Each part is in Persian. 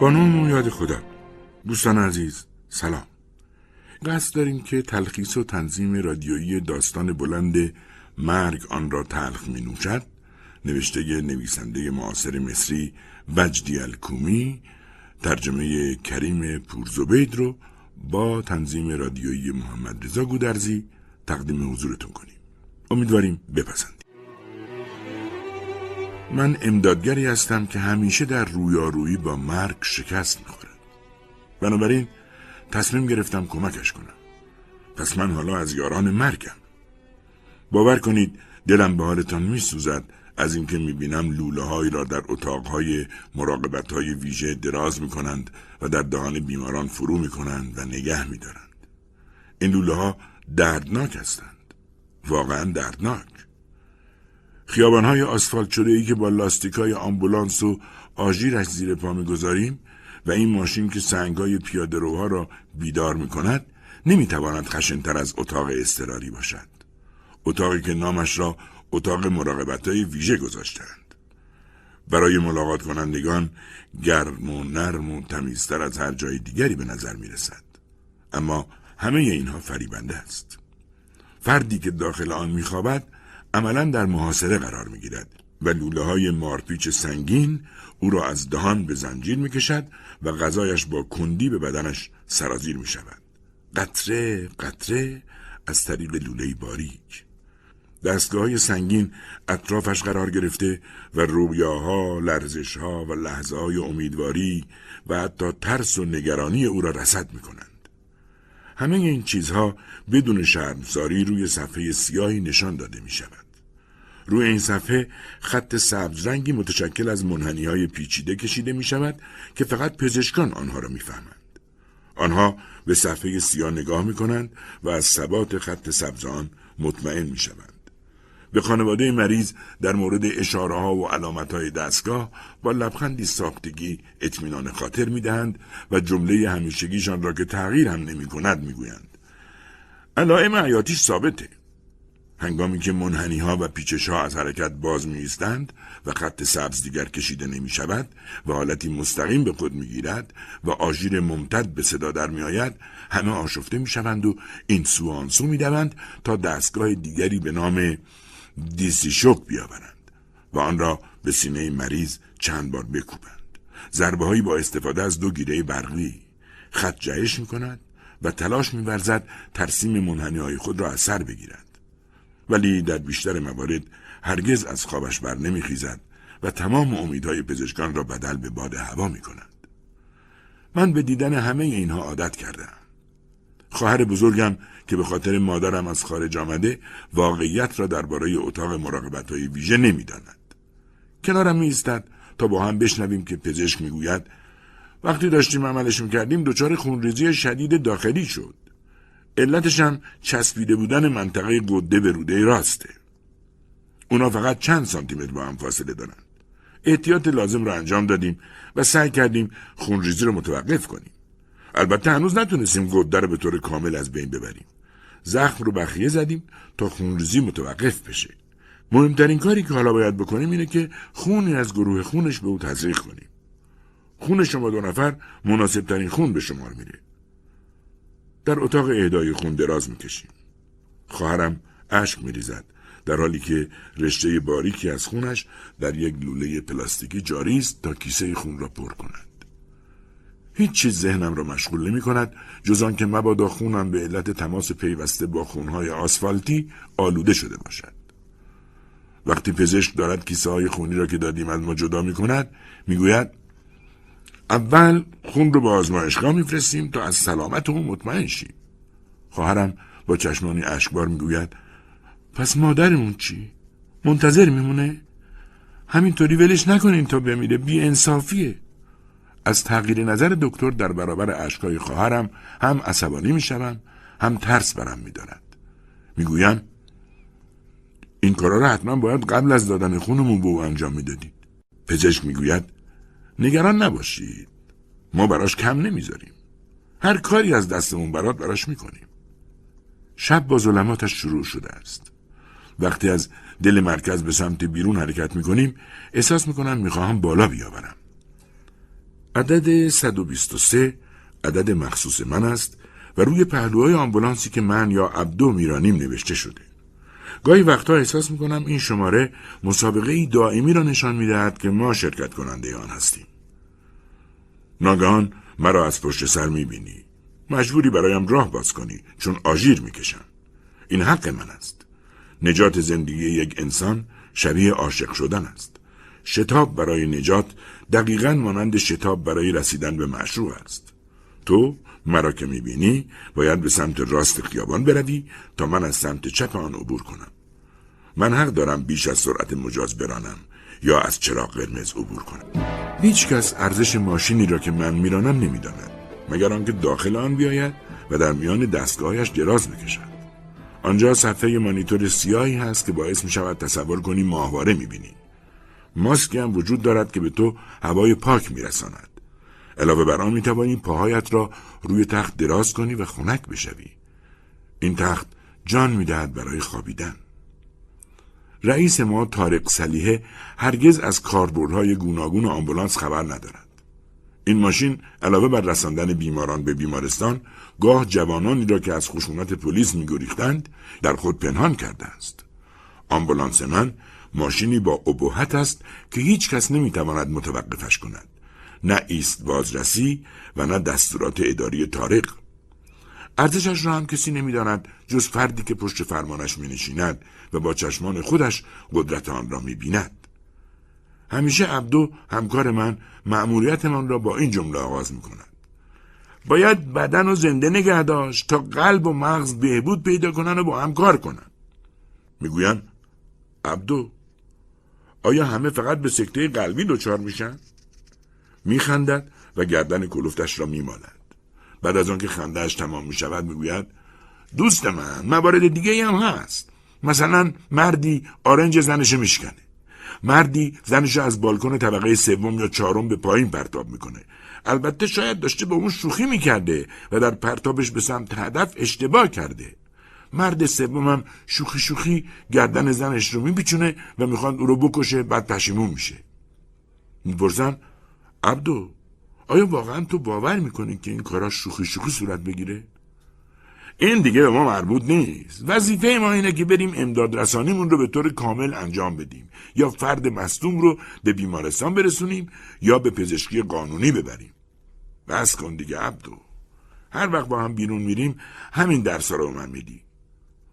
با نام و یاد خدا. دوستان عزیز سلام. قصد داریم که تلخیص و تنظیم رادیویی داستان بلند مرگ آن را تلخ می نوشد، نوشته نویسنده معاصر مصری وجدی الکومی، ترجمه کریم پورزو رو با تنظیم رادیویی محمد رضا گودرزی تقدیم حضورتون کنیم. امیدواریم بپسندید. من امدادگری هستم که همیشه در رویارویی با مرگ شکست می‌خورد. بنابراین تصمیم گرفتم کمکش کنم. پس من حالا از یاران مرگم. باور کنید دلم به حالتان می‌سوزد از اینکه می‌بینم لوله‌هایی را در اتاق‌های مراقبت‌های ویژه دراز می‌کنند و در دهان بیماران فرو می‌کنند و نگه می‌دارند. این لوله‌ها دردناک هستند. واقعاً دردناک. خیابان‌های آسفالت شده‌ای که با لاستیک‌های آمبولانس و آژیرش زیر پا می‌گذاریم و این ماشین که سنگ‌های پیاده‌روها را بیدار می‌کند، نمی‌تواند خشن‌تر از اتاق اضطراری باشد. اتاقی که نامش را اتاق مراقبت‌های ویژه گذاشتند. برای ملاقات کنندگان گرم و نرم و تمیزتر از هر جای دیگری به نظر می‌رسد. اما همه اینها فریبنده است. فردی که داخل آن می‌خوابد عملاً در محاصره قرار می‌گیرد و لوله‌های مارپیچ سنگین او را از دهان به زنجیر می‌کشد و غذایش با کندی به بدنش سرازیر می‌شود. قطره قطره از طریق لوله‌ای باریک. دستگاه‌های سنگین اطرافش قرار گرفته و رویاها، لرزش‌ها و لحظه‌های امیدواری و حتی ترس و نگرانی او را رصد می‌کنند. همه این چیزها بدون شرمساری روی صفحه سیاهی نشان داده می شود. روی این صفحه خط سبز رنگی متشکل از منحنی‌های پیچیده کشیده می شود که فقط پزشکان آنها را می فهمند. آنها به صفحه سیاه نگاه می کنند و از ثبات خط سبز آن مطمئن می شوند. به خانواده مریض در مورد اشاره ها و علامت های دستگاه با لبخندی ساختگی اطمینان خاطر می دهند و جمله همیشگیشان را که تغییر هم نمی کند می گویند. علائم حیاتیش ثابته. هنگامی که منحنی ها و پیچش ها از حرکت باز می ایستند و خط سبز دیگر کشیده نمی شود و حالتی مستقیم به خود می گیرد و آژیر ممتد به صدا در می آید، همه آشفته می شوند و این سو آن سو می دوند تا دستگاه دیگری به نام دیسیشوک بیاورند و آن را به سینه مریض چند بار بکوبند. ضربه هایی با استفاده از دو گیره برقی. خط جهش می کند و تلاش می ورزد ترسیم منحنی های خود را از سر بگیرد. ولی در بیشتر موارد هرگز از خوابش بر نمیخیزد و تمام امیدهای پزشکان را بدل به باد هوا میکند. من به دیدن همه اینها عادت کردم. خواهر بزرگم که به خاطر مادرم از خارج آمده، واقعیت را درباره اتاق مراقبت‌های ویژه نمیداند. کنارم میایستد تا با هم بشنویم که پزشک میگوید وقتی داشتیم عملش میکردیم دچار خونریزی شدید داخلی شد. علتش هم چسبیده بودن منطقه گوده به روده راسته. اونا فقط چند سانتیمتر با هم فاصله دارند. احتیاط لازم را انجام دادیم و سعی کردیم خونریزی رو متوقف کنیم. البته هنوز نتونستیم گوده رو به طور کامل از بین ببریم. زخم رو بخیه زدیم تا خونریزی متوقف بشه. مهمترین کاری که حالا باید بکنیم اینه که خونی از گروه خونش به او تزریق کنیم. خون شما دو نفر مناسبترین خون به شمار میره. در اتاق اهدای خون دراز میکشیم. خواهرم اشک میریزد در حالی که رشته باریکی از خونش در یک لوله پلاستیکی جاری است تا کیسه خون را پر کند. هیچ چیز ذهنم را مشغول نمی کند جز آن که مبادا خونم به علت تماس پیوسته با خونهای آسفالتی آلوده شده باشد. وقتی پزشک دارد کیسه های خونی را که دادیم از ما جدا میکند، میگوید اول خون رو به آزمایشگاه میفرستیم تا از سلامت او مطمئن شیم. خواهرم با چشمانی اشکبار میگوید پس مادرمون چی؟ منتظر میمونه؟ همینطوری ولش نکنین تا بمیره، بی انصافیه. از تغییر نظر دکتر در برابر اشکای خواهرم هم عصبانی میشوم، هم ترس برم میدارد. میگویم این کارا رو حتما باید قبل از دادن خونمون به او انجام میدادید. پزشک میگوید نگران نباشید. ما براش کم نمیذاریم. هر کاری از دستمون برات براش میکنیم. شب با ظلماتش شروع شده است. وقتی از دل مرکز به سمت بیرون حرکت میکنیم، احساس میکنم میخواهم بالا بیاورم. عدد 123 عدد مخصوص من است و روی پهلوهای آمبولانسی که من یا عبدو میرانیم نوشته شده. گاهی وقتا احساس میکنم این شماره مسابقه دائمی را نشان میدهد که ما شرکت کننده آن هستیم. ناگهان مرا از پشت سر میبینی. مجبوری برایم راه باز کنی چون آژیر میکشم. این حق من است. نجات زندگی یک انسان شبیه عاشق شدن است. شتاب برای نجات دقیقاً مانند شتاب برای رسیدن به مشروع است. تو مرا که میبینی باید به سمت راست خیابان بروی تا من از سمت چپ آن عبور کنم. من حق دارم بیش از سرعت مجاز برانم یا از چراغ قرمز عبور کنم. هیچ کس ارزش ماشینی را که من میرانم نمیداند مگر آنکه داخل آن بیاید و در میان دستگاهش دراز بکشد. آنجا صفحه مانیتور سیاهی هست که باعث می شود تصور کنی ماهواره میبینی. ماسکی هم وجود دارد که به تو هوای پاک میرساند. علاوه بر آن میتوانی پاهایت را روی تخت دراز کنی و خنک بشوی. این تخت جان میدهد برای خوابیدن. رئیس ما طارق صالحه هرگز از کاربردهای گوناگون آمبولانس خبر ندارد. این ماشین علاوه بر رساندن بیماران به بیمارستان، گاه جوانانی را که از خشونت پلیس میگریختند در خود پنهان کرده است. آمبولانس من ماشینی با ابهت است که هیچ کس نمیتواند متوقفش کند. نه ایست بازرسی و نه دستورات اداری طارق. ارزشش را هم کسی نمیداند جز فردی که پشت فرمانش مینشیند و با چشمان خودش قدرت آن را میبیند. همیشه عبدو همکار من مأموریت من را با این جمله آغاز میکند: باید بدن و زنده نگه داشت تا قلب و مغز بهبود پیدا کنن و با هم کار کنن. میگویم عبدو، آیا همه فقط به سکته قلبی دچار میشن؟ میخندد و گردن کلوفتش را میمالد. بعد از آنکه خندهش تمام میشود میگوید: دوست من، موارد دیگه هم هست. مثلا مردی آرنج زنش میشکنه، مردی زنش از بالکن طبقه 3 یا 4 به پایین پرتاب میکنه. البته شاید داشته با اون شوخی میکرده و در پرتابش به سمت هدف اشتباه کرده. مرد 3 هم شوخی گردن زنش رو میپیچونه و میخواد او رو بکشه، بعد پشیمون میشه. میپرسم: عبدو، آیا واقعا تو باور میکنی که این کارا شوخی صورت بگیره؟ این دیگه به ما مربوط نیست. وظیفه ما اینه که بریم امداد رسانیمون رو به طور کامل انجام بدیم، یا فرد مصدوم رو به بیمارستان برسونیم یا به پزشکی قانونی ببریم. بس کن دیگه عبدو. هر وقت با هم بیرون میریم همین درس رو من میدی.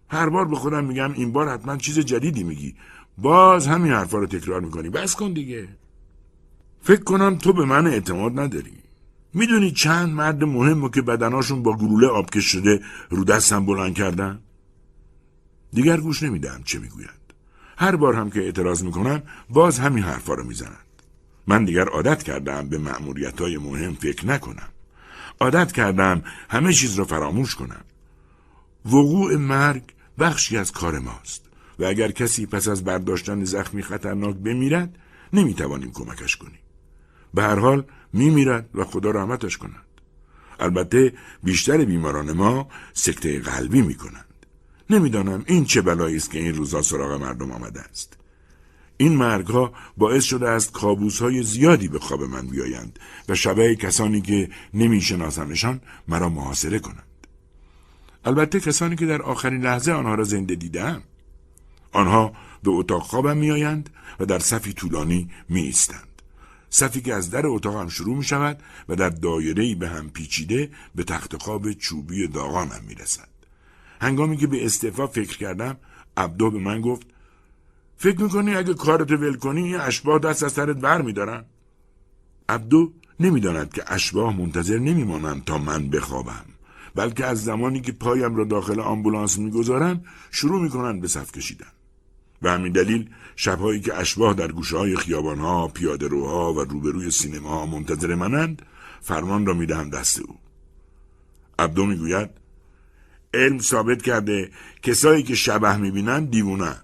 هر بار به خودم میگم این بار حتما چیز جدیدی میگی، باز همین حرفا رو تکرار میکنی. بس کن دیگه. فکر کنم تو به من اعتماد نداری. میدونی چند مرد مهمه که بدناشون با گلوله آبکش شده رو دستم بلند کردن؟ دیگر گوش نمیدم چه میگوید. هر بار هم که اعتراض میکنم باز همین حرفا رو میزنند. من دیگر عادت کردم به مأموریت‌های مهم فکر نکنم. عادت کردم همه چیز رو فراموش کنم. وقوع مرگ بخشی از کار ماست و اگر کسی پس از برداشتن زخمی خطرناک بمیرد نمیتوانیم کمکش کنیم. به هر حال میمیرد و خدا رحمتش کند. البته بیشتر بیماران ما سکته قلبی میکنند. نمیدانم این چه بلایی است که این روزا سراغ مردم آمده است. این مرگ ها باعث شده است کابوس های زیادی به خواب من بیایند و شبیه کسانی که نمیشناسمشان مرا محاصره کنند. البته کسانی که در آخرین لحظه آنها را زنده دیدم. آنها به اتاق خوابم میآیند و در صفی طولانی می ایستند. صفی که از در اتاقم شروع می شود و در دایره‌ای به هم پیچیده به تخت خواب چوبی داغانم می رسد. هنگامی که به استعفا فکر کردم، عبدو به من گفت: فکر میکنی اگه کارتو ول کنی این اشباح دست از سرت بر می دارن؟ عبدو نمی داند که اشباح منتظر نمی مانند تا من بخوابم، بلکه از زمانی که پایم را داخل آمبولانس میگذارم شروع میکنن به صف کشیدن. و همین دلیل شبهایی که اشباح در گوشه‌های خیابان‌ها، پیاده‌روها و روبروی سینماها منتظر منند، فرمان را میدهم دست او. عبدو میگوید: علم ثابت کرده کسایی که شبح میبینند دیوونه‌اند.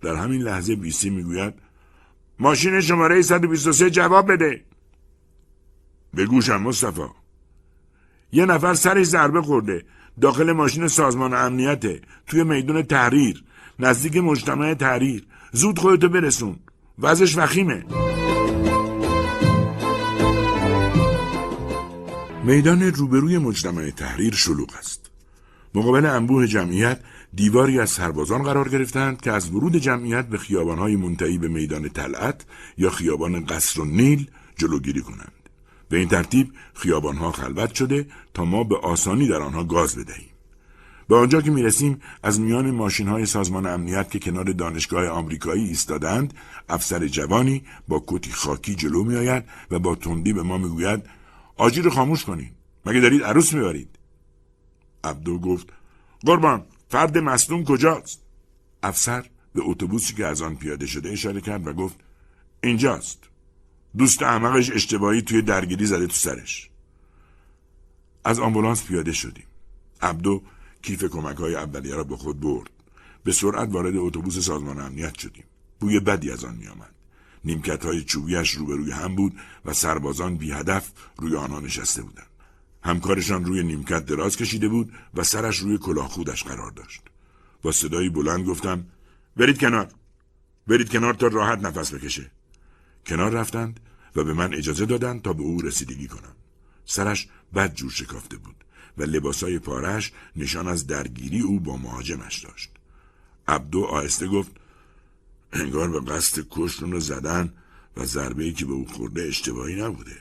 در همین لحظه بیسی میگوید: ماشین شماره 123 جواب بده. به گوشم: مصطفی، یه نفر سرش ضربه خورده. داخل ماشین سازمان امنیته، توی میدون تحریر، نزدیک مجتمع تحریر. زود خودتو برسون، وضعش وخیمه. میدان روبروی مجتمع تحریر شلوغ است. مقابل انبوه جمعیت دیواری از سربازان قرار گرفتند که از ورود جمعیت به خیابان‌های منتهی به میدان طلعت یا خیابان قصر و نیل جلوگیری کنند. به این ترتیب خیابان‌ها خلوت شده تا ما به آسانی در آنها گاز بدهیم. به آنجا که می‌رسیم از میان ماشین‌های سازمان امنیت که کنار دانشگاه آمریکایی ایستادند، افسر جوانی با کتی خاکی جلو می‌آید و با تندی به ما می‌گوید: آجیل خاموش کنین، مگه دارید عروس می‌برید؟ عبدو گفت: قربان، فرد مصدوم کجاست؟ افسر به اتوبوسی که از آن پیاده شده اشاره کرد و گفت: اینجاست. دوست احمقش اشتباهی توی درگیری زده تو سرش. از آمبولانس پیاده شدیم. عبدو کیف کمک‌های اولیه را با خود برد. به سرعت وارد اتوبوس سازمان امنیت شدیم. بوی بدی از آن می‌آمد. نیمکت‌های چوبیش روبروی هم بود و سربازان بی هدف روی آنها نشسته بودند. همکارشان روی نیمکت دراز کشیده بود و سرش روی کلاه خودش قرار داشت. با صدایی بلند گفتم: برید کنار، برید کنار تا راحت نفس بکشه. کنار رفتند و به من اجازه دادند تا به او رسیدگی کنم. سرش بد جور شکافته بود و لباسای پاره‌اش نشان از درگیری او با مهاجمش داشت. عبدو آهسته گفت: انگار به قصد کشتون رو زدن و ضربه‌ای که به او خورده اشتباهی نبوده.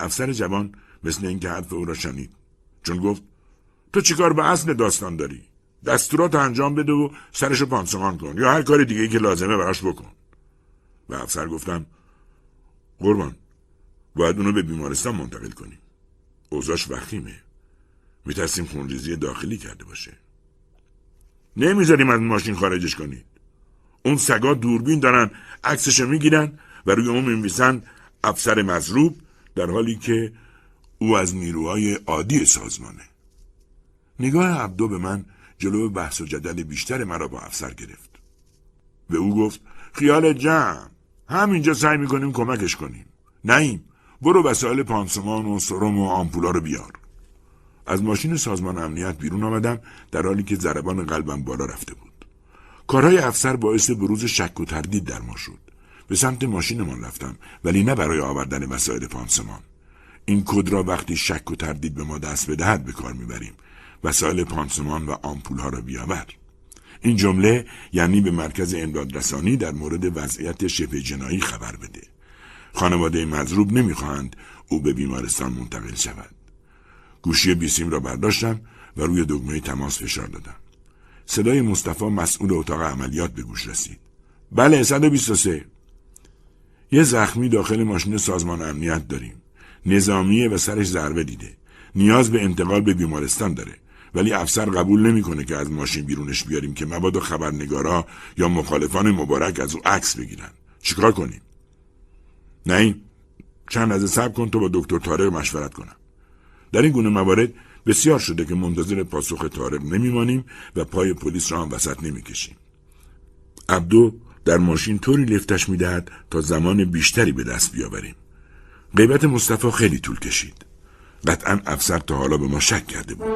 افسر جوان مثل اینکه حرف او را شنید، چون گفت: تو چیکار به اصل داستان داری؟ دستورات انجام بده و سرشو پانسمان کن یا هر کار دیگه‌ای که لازمه براش بکن. به افسر گفتم: قربان، باید اونو به بیمارستان منتقل کنیم. اوضاعش وخیمه. میترسیم خونریزی داخلی کرده باشه. نمیذاریم از ماشین خارجش کنید. اون سگا دوربین دارن، عکسشو میگیرن و روی اون می‌نویسن افسر مضروب، در حالی که او از نیروهای عادی سازمانه. نگاه عبدو به من جلو بحث و جدل بیشتر مرا با افسر گرفت. به او گفت: خیال جمع، همینجا سعی میکنیم کمکش کنیم. نعیم، برو وسایل پانسمان و سرم و آمپولا رو بیار. از ماشین سازمان امنیت بیرون آمدم، در حالی که ضربان قلبم بالا رفته بود. کارهای افسر باعث بروز شک و تردید در ما شد. به سمت ماشینمان رفتم، ولی نه برای آوردن وسایل پانسمان. این کد را وقتی شک و تردید به ما دست بدهد به کار میبریم. وسایل پانسمان و آمپولها را بیاور. این جمله یعنی به مرکز امدادرسانی در مورد وضعیت شبه جنایی خبر بده. خانواده مضروب نمیخواهند او به بیمارستان منتقل شود. گوشی بیسیم را برداشتم و روی دکمه تماس فشار دادم. صدای مصطفی مسئول اتاق عملیات به گوش رسید: بله، 123. یه زخمی داخل ماشین سازمان امنیت داریم. نظامیه و سرش ضربه دیده. نیاز به انتقال به بیمارستان داره. ولی افسر قبول نمیکنه که از ماشین بیرونش بیاریم که مبادا خبرنگارا یا مخالفان مبارک از او عکس بگیرن. چیکار کنیم؟ نه، چند لحظه صبر کن تا با دکتر طارق مشورت کنم. در این گونه موارد بسیار شده که منتظر پاسخ طارق نمیمانیم و پای پلیس را هم وسط نمیکشیم. عبدو در ماشین طوری لفتش میدهد تا زمان بیشتری به دست بیاوریم. غیبت مصطفی خیلی طول کشید. قطعاً افسر تا حالا به ما شک کرده بود.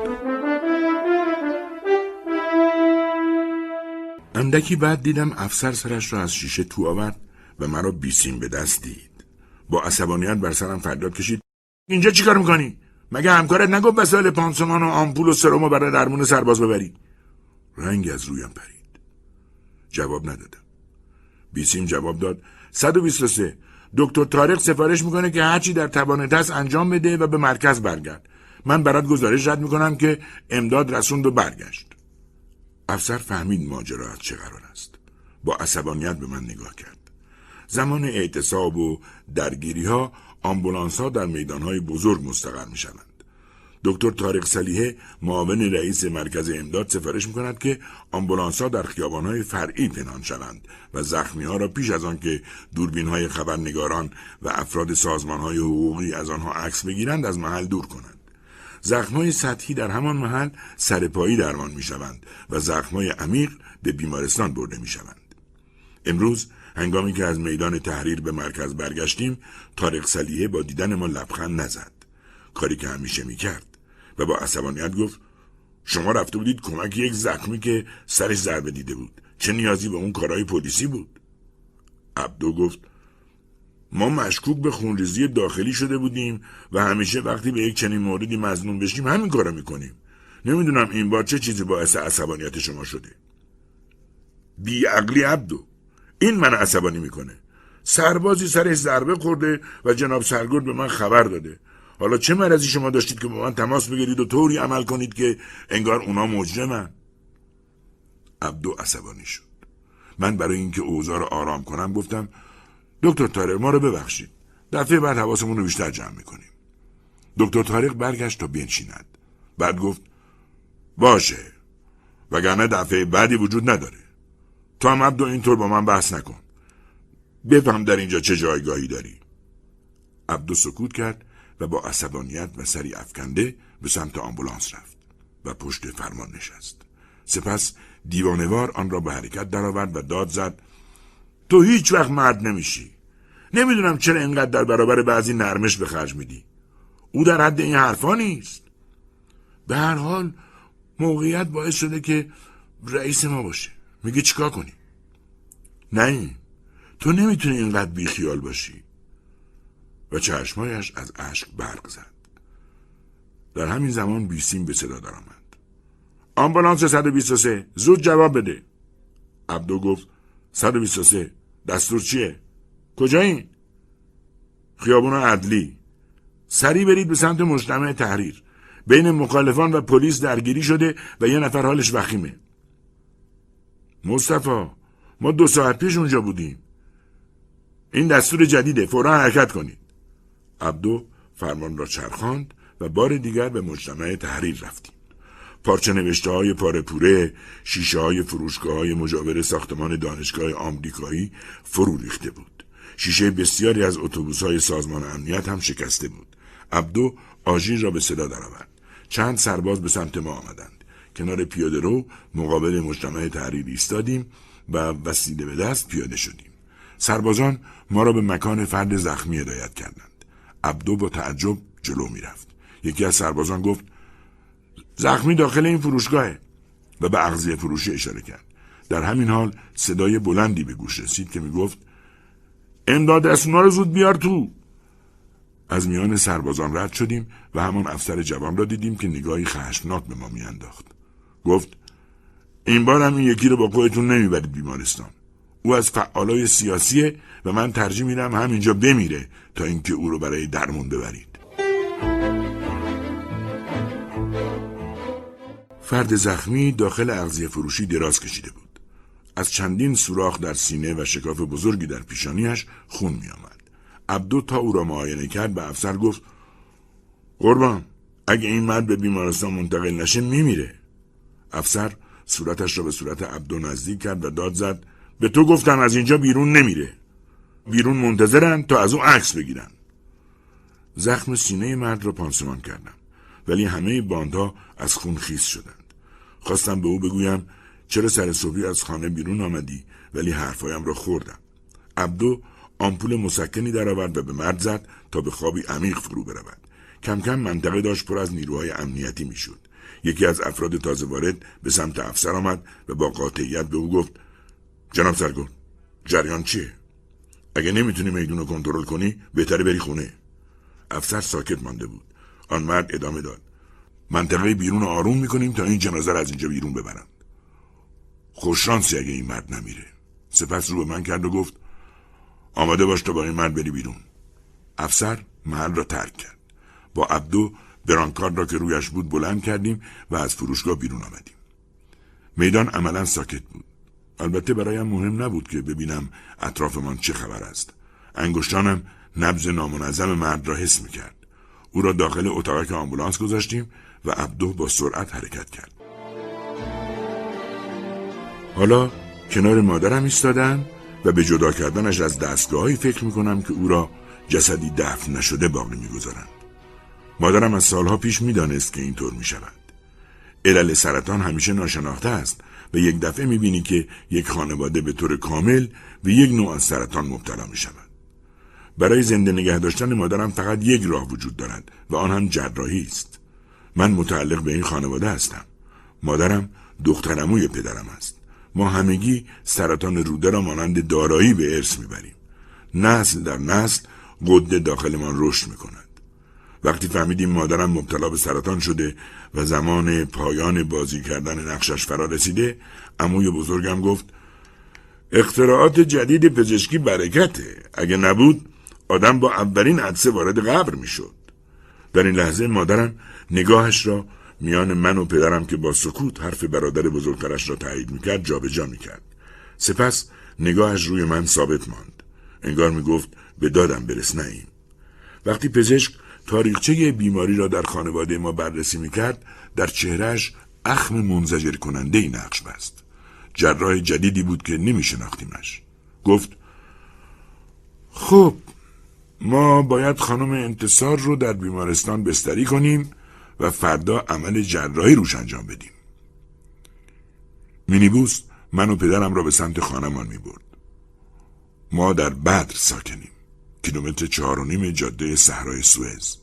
اندکی بعد دیدم افسر سرش را از شیشه تو آورد و مرا بیسیم به دست دید. با عصبانیت بر سرم فریاد کشید: اینجا چی کار میکنی؟ مگه همکارت نگفت وسایل پانسمان و آمپول و سرم رو برای درمون سرباز ببری؟ رنگ از رویم پرید. جواب ندادم. بیسیم جواب داد: 123. دکتر طارق سفارش میکنه که هرچی در توانت هست انجام بده و به مرکز برگرد. من برات گزارش رد میکنم که امداد رسوند و برگشت. افسر فهمید ماجرا از چه قرار است. با عصبانیت به من نگاه کرد. زمان اعتصاب و درگیری ها آمبولانس ها در میدان های بزرگ مستقر می شوند. دکتر طارق صالحه معاون رئیس مرکز امداد سفارش می کند که آمبولانس ها در خیابان های فرعی پنهان شوند و زخمی ها را پیش از آن که دوربین های خبرنگاران و افراد سازمان های حقوقی از آنها عکس بگیرند از محل دور کنند. زخم‌های سطحی در همان محل سرپایی درمان می‌شوند و زخم‌های عمیق به بیمارستان برده می‌شوند. امروز هنگامی که از میدان تحریر به مرکز برگشتیم، طارق صالحه با دیدن ما لبخند نزد، کاری که همیشه می‌کرد، و با عصبانیت گفت: شما رفته بودید کمک یک زخمی که سرش ضربه دیده بود. چه نیازی به اون کارهای پلیسی بود؟ عبدو گفت: ما مشکوک به خونریزی داخلی شده بودیم و همیشه وقتی به یک چنین موردی مظنون بشیم همین کارو میکنیم. نمیدونم این بار چه چیزی باعث عصبانیت شما شده. بی عقلی عبدو، این من عصبانی میکنه. سربازی سرش ضربه خورده و جناب سرگرد به من خبر داده. حالا چه مرضی شما داشتید که با من تماس بگیرید و طوری عمل کنید که انگار اونا مجرمن؟ عبدو عصبانی شد. من برای اینکه اوضاع رو آرام کنم گفتم دکتر طارق ما رو ببخشید. دفعه بعد حواسمون رو بیشتر جمع میکنیم. دکتر طارق برگشت تا بنشیند. بعد گفت باشه. وگرنه دفعه بعدی وجود نداره. تو هم عبدو اینطور با من بحث نکن. بفهم در اینجا چه جایگاهی داری. عبدو سکوت کرد و با عصبانیت و سری افکنده به سمت آمبولانس رفت و پشت فرمان نشست. سپس دیوانوار آن را به حرکت درآورد و داد زد تو هیچ وقت مرد نمیشی. نمیدونم چرا اینقدر در برابر بعضی نرمش به خرج میدی. او در حد این حرفا نیست. به هر حال موقعیت باعث شده که رئیس ما باشه. میگه چیکار کنی؟ نه تو نمیتونی اینقدر بیخیال باشی. و چشمایش از عشق برق زد. در همین زمان بیسیم به صدا درآمد. آمبولانس 123 زود جواب بده. عبدو گفت 123 دستور چیه؟ کجایین؟ خیابون عدلی. سریع برید به سمت مجتمع تحریر. بین مخالفان و پلیس درگیری شده و یه نفر حالش وخیمه. مصطفی ما 2 ساعت پیش اونجا بودیم. این دستور جدیده، فورا حرکت کنید. عبدو فرمان را چرخاند و بار دیگر به مجتمع تحریر رفتیم. پارچه نوشته های پاره پوره، شیشه های فروشگاه های مجاور ساختمان دانشگاه آمریکایی فرو ریخته بود. شیشه بسیاری از اتوبوس های سازمان امنیت هم شکسته بود. عبدو آژیر را به صدا درآورد. چند سرباز به سمت ما آمدند. کنار پیاده رو مقابل مجتمع تحریر ایستادیم و وسیله به دست پیاده شدیم. سربازان ما را به مکان فرد زخمی هدایت کردند. عبدو با تعجب جلو می رفت. یکی از سربازان گفت زخمی داخل این فروشگاهه و به اغذیه فروشی اشاره کرد. در همین حال صدای بلندی به گوش رسید که می گفت امداد اسونا رو زود بیار تو. از میان سربازان رد شدیم و همان افسر جوان را دیدیم که نگاهی خشمناک به ما می انداخت. گفت این بار هم این یکی رو با خودتون نمی برید بیمارستان. او از فعالای سیاسیه و من ترجیح میدم همینجا بمیره تا اینکه او رو برای درمون ببرید. فرد زخمی داخل اغذیه فروشی دراز کشیده بود. از چندین سوراخ در سینه و شکاف بزرگی در پیشانیش خون می آمد. عبدو تا او را معاینه کرد به افسر گفت قربان اگه این مرد به بیمارستان منتقل نشه میمیره. افسر صورتش را به صورت عبدو نزدیک کرد و داد زد به تو گفتم از اینجا بیرون نمیره. بیرون منتظرن تا از او عکس بگیرن. زخم سینه مرد را پانسمان کردم ولی همه باندها از خون خیس شدند. خواستم به او بگویم چرا سر صبحی از خانه بیرون آمدی ولی حرفایم را خوردم. عبدو آمپول مسکنی در آورد و به مرد زد تا به خوابی عمیق فرو برود. کم کم منطقه داشت پر از نیروهای امنیتی میشد. یکی از افراد تازه وارد به سمت افسر آمد و با قاطعیت به او گفت جناب سرگرد جریان چیه؟ اگه نمیتونی میدون رو کنترل کنی بهتره بری خونه. افسر ساکت مانده بود. آن مرد ادامه داد منطقه بیرون آروم میکنیم تا این جنازه رو از اینجا بیرون ببرند. خوششانسی اگه این مرد نمیره. سپس رو به من کرد و گفت آماده باش تا با این مرد بری بیرون. افسر محل را ترک کرد. با عبدو برانکارد را که رویش بود بلند کردیم و از فروشگاه بیرون آمدیم. میدان عملا ساکت بود. البته برایم مهم نبود که ببینم اطرافمان چه خبر است. انگشتانم نبض نامنظم مرد را حس میکرد. او را داخل اتاق آمبولانس گذاشتیم و عبدو با سرعت حرکت کرد. حالا کنار مادرم ایستادم و به جدا کردنش از دستگاه‌هایی فکر میکنم که او را جسدی دفن نشده باقی میگذارند. مادرم از سالها پیش میدانست که اینطور میشود. علل سرطان همیشه ناشناخته است و یک دفعه میبینی که یک خانواده به طور کامل به یک نوع از سرطان مبتلا میشود. برای زنده نگه داشتن مادرم فقط یک راه وجود دارد و آن هم جراحی است. من متعلق به این خانواده هستم. مادرم دخترعموی پدرم است. ما همگی سرطان روده را مانند دارایی به ارث میبریم. نسل در نسل گده داخل من رشد میکند. وقتی فهمیدیم مادرم مبتلا به سرطان شده و زمان پایان بازی کردن نقشش فرا رسیده، عموی بزرگم گفت اختراعات جدید پزشکی برکته، اگه نبود آدم با اولین عدسه وارد قبر میشد. در این لحظه مادرم نگاهش را میان من و پدرم که با سکوت حرف برادر بزرگترش را تایید میکرد جابجا میکرد. سپس نگاهش روی من ثابت ماند، انگار میگفت به دادم برس نعیم. وقتی پزشک تاریخچه بیماری را در خانواده ما بررسی میکرد، در چهرهش اخم منزجر کننده ای نقش بست. جراح جدیدی بود که نمیشناختیمش. گفت خب ما باید خانم انتصار رو در بیمارستان بستری کنیم و فردا عمل جراحی روش انجام بدیم. مینیبوس من و پدرم را به سمت خانمان می برد. ما در بدر ساکنیم، کیلومتر 4.5 جاده صحرای سوئز.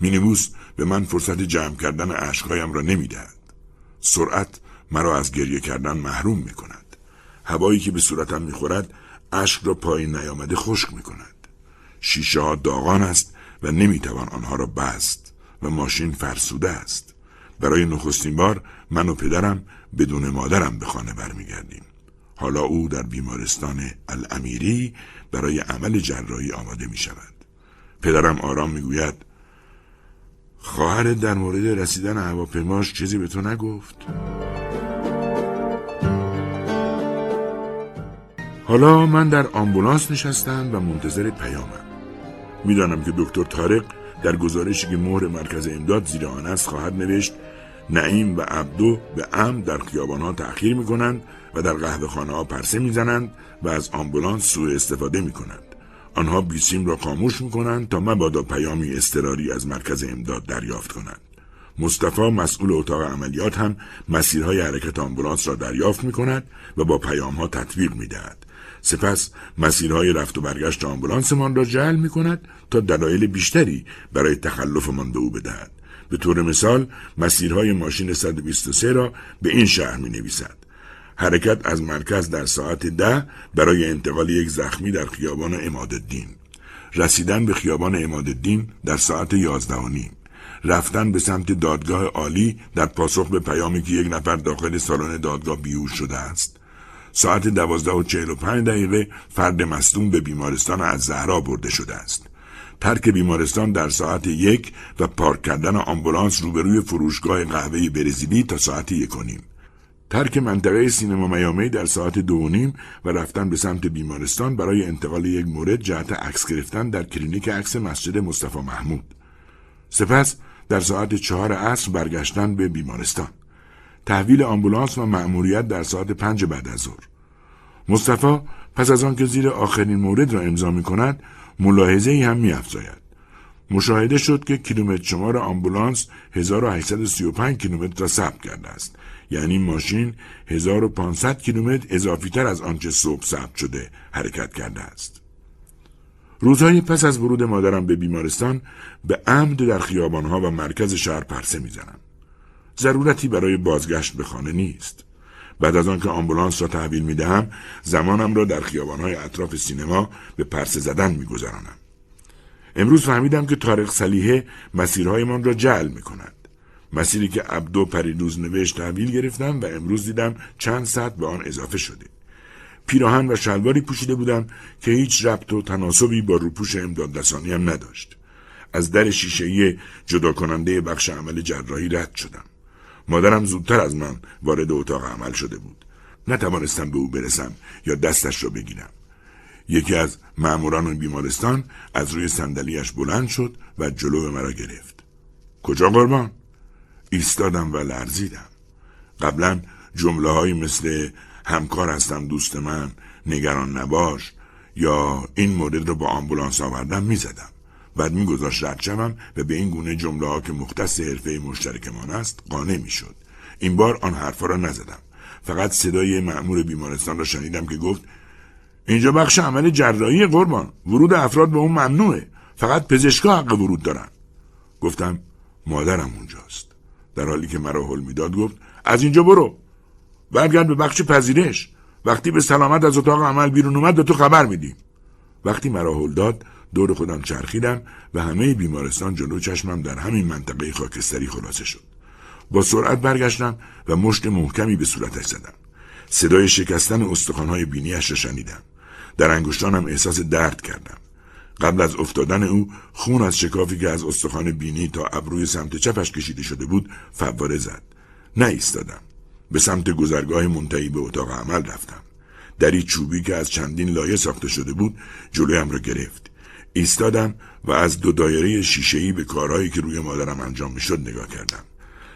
مینیبوس به من فرصت جمع کردن اشکهایم را نمی دهد. سرعت مرا از گریه کردن محروم می کند. هوایی که به صورتم می خورد اشک را پایین نیامده خشک می کند. شیشه ها داغان است و نمیتوان آنها را بست و ماشین فرسوده است. برای نخستین بار من و پدرم بدون مادرم به خانه برمیگردیم. حالا او در بیمارستان الامیری برای عمل جراحی آماده می شود. پدرم آرام میگوید خواهرت در مورد رسیدن هواپیماش چیزی به تو نگفت؟ حالا من در آمبولانس نشستم و منتظر پیامم. میدانم که دکتر طارق در گزارشی که مهر مرکز امداد زیر آن است خواهد نوشت نعیم و عبدو به عمد در خیابان‌ها تأخیر می‌کنند و در قهوه‌خانه‌ها پرسه می‌زنند و از آمبولانس سوء استفاده می‌کنند. آنها بیسیم را خاموش می‌کنند تا مبادا پیامی اضطراری از مرکز امداد دریافت کنند. مصطفی مسئول اتاق عملیات هم مسیرهای حرکت آمبولانس را دریافت می‌کند و با پیام‌ها تطبیق می‌دهد. سپس مسیرهای رفت و برگشت آمبولانسمان را جعل می کند تا دلایل بیشتری برای تخلفمان به او بدهد. به طور مثال مسیرهای ماشین 123 را به این شهر می نویسد: حرکت از مرکز در ساعت 10 برای انتقال یک زخمی در خیابان عمادالدین، رسیدن به خیابان عمادالدین در ساعت 11:30، رفتن به سمت دادگاه عالی در پاسخ به پیامی که یک نفر داخل سالن دادگاه بیهوش شده است، ساعت 12:45 فرد مصدوم به بیمارستان از زهرا برده شده است، ترک بیمارستان در ساعت 1 و پارک کردن آمبولانس روبروی فروشگاه قهوه برزیلی تا ساعت 1:30، ترک منطقه سینما میامی در ساعت 2:30 و رفتن به سمت بیمارستان برای انتقال یک مورد جهت عکس گرفتن در کلینیک عکس مسجد مصطفی محمود، سپس در ساعت 4 عصر برگشتن به بیمارستان، تحویل آمبولانس و مأموریت در ساعت 5 بعد از ظهر. مصطفی پس از آن که زیر آخرین مورد را امضا می کند ملاحظه ای هم می افزاید. مشاهده شد که کیلومتر شمار آمبولانس 1835 کیلومتر را ثبت کرده است، یعنی ماشین 1500 کیلومتر اضافی تر از آنچه صبح ثبت شده حرکت کرده است. روزهای پس از ورود مادرم به بیمارستان به عمد در خیابانها و مرکز شهر پرسه می زنم. ضرورتی برای بازگشت به خانه نیست. بعد از آن که آمبولانس را تحویل می دهم، زمانم را در خیابان‌های اطراف سینما به پرسه زدن می گذرانم. امروز فهمیدم که طارق صالحه مسیرهایمان را جعل می کند. مسیری که عبدو پریدوز نوشت تحویل گرفتم و امروز دیدم چند ساعت به آن اضافه شده. پیراهن و شلواری پوشیده بودم که هیچ ربط و تناسبی با روپوش امدادرسانی هم نداشت. از در شیشه‌ای جدا کننده بخش عمل جراحی رد شدم. مادرم زودتر از من وارد اتاق عمل شده بود. نتوانستم به او برسم یا دستش را بگیرم. یکی از ماموران بیمارستان از روی صندلیاش بلند شد و جلو مرا گرفت. کجا قربان؟ ایستادم و لرزیدم. قبلا جمله‌هایی مثل همکار هستم دوست من، نگران نباش یا این مورد را با آمبولانس آوردم میزدم. بعد میگذاشت رد شوم و به این گونه جمله ها که مختص حرفه مشترکمان است قانع میشد. این بار آن حرفا را نزدم. فقط صدای مأمور بیمارستان را شنیدم که گفت اینجا بخش عمل جراحی قربان، ورود افراد به اون ممنوعه، فقط پزشکا حق ورود دارن. گفتم مادرم اونجاست. در حالی که مرا هل میداد گفت از اینجا برو، برگرد به بخش پذیرش، وقتی به سلامت از اتاق عمل بیرون اومد به تو خبر میدیم. وقتی مرا هل داد دور خودم چرخیدم و همه بیمارستان جلو چشمم در همین منطقه خاکستری خلاصه شد. با سرعت برگشتم و مشت محکمی به صورتش زدم. صدای شکستن استخوان‌های بینیش را شنیدم. در انگشتانم احساس درد کردم. قبل از افتادن او خون از شکافی که از استخوان بینی تا ابروی سمت چپش کشیده شده بود فواره زد. نایستادم. به سمت گذرگاه منتهی به اتاق عمل رفتم. دری چوبی که از چندین لایه ساخته شده بود جلویم را گرفت. ایستادم و از دو دایره شیشه‌ای به کارهایی که روی مادرم انجام می‌شد نگاه کردم.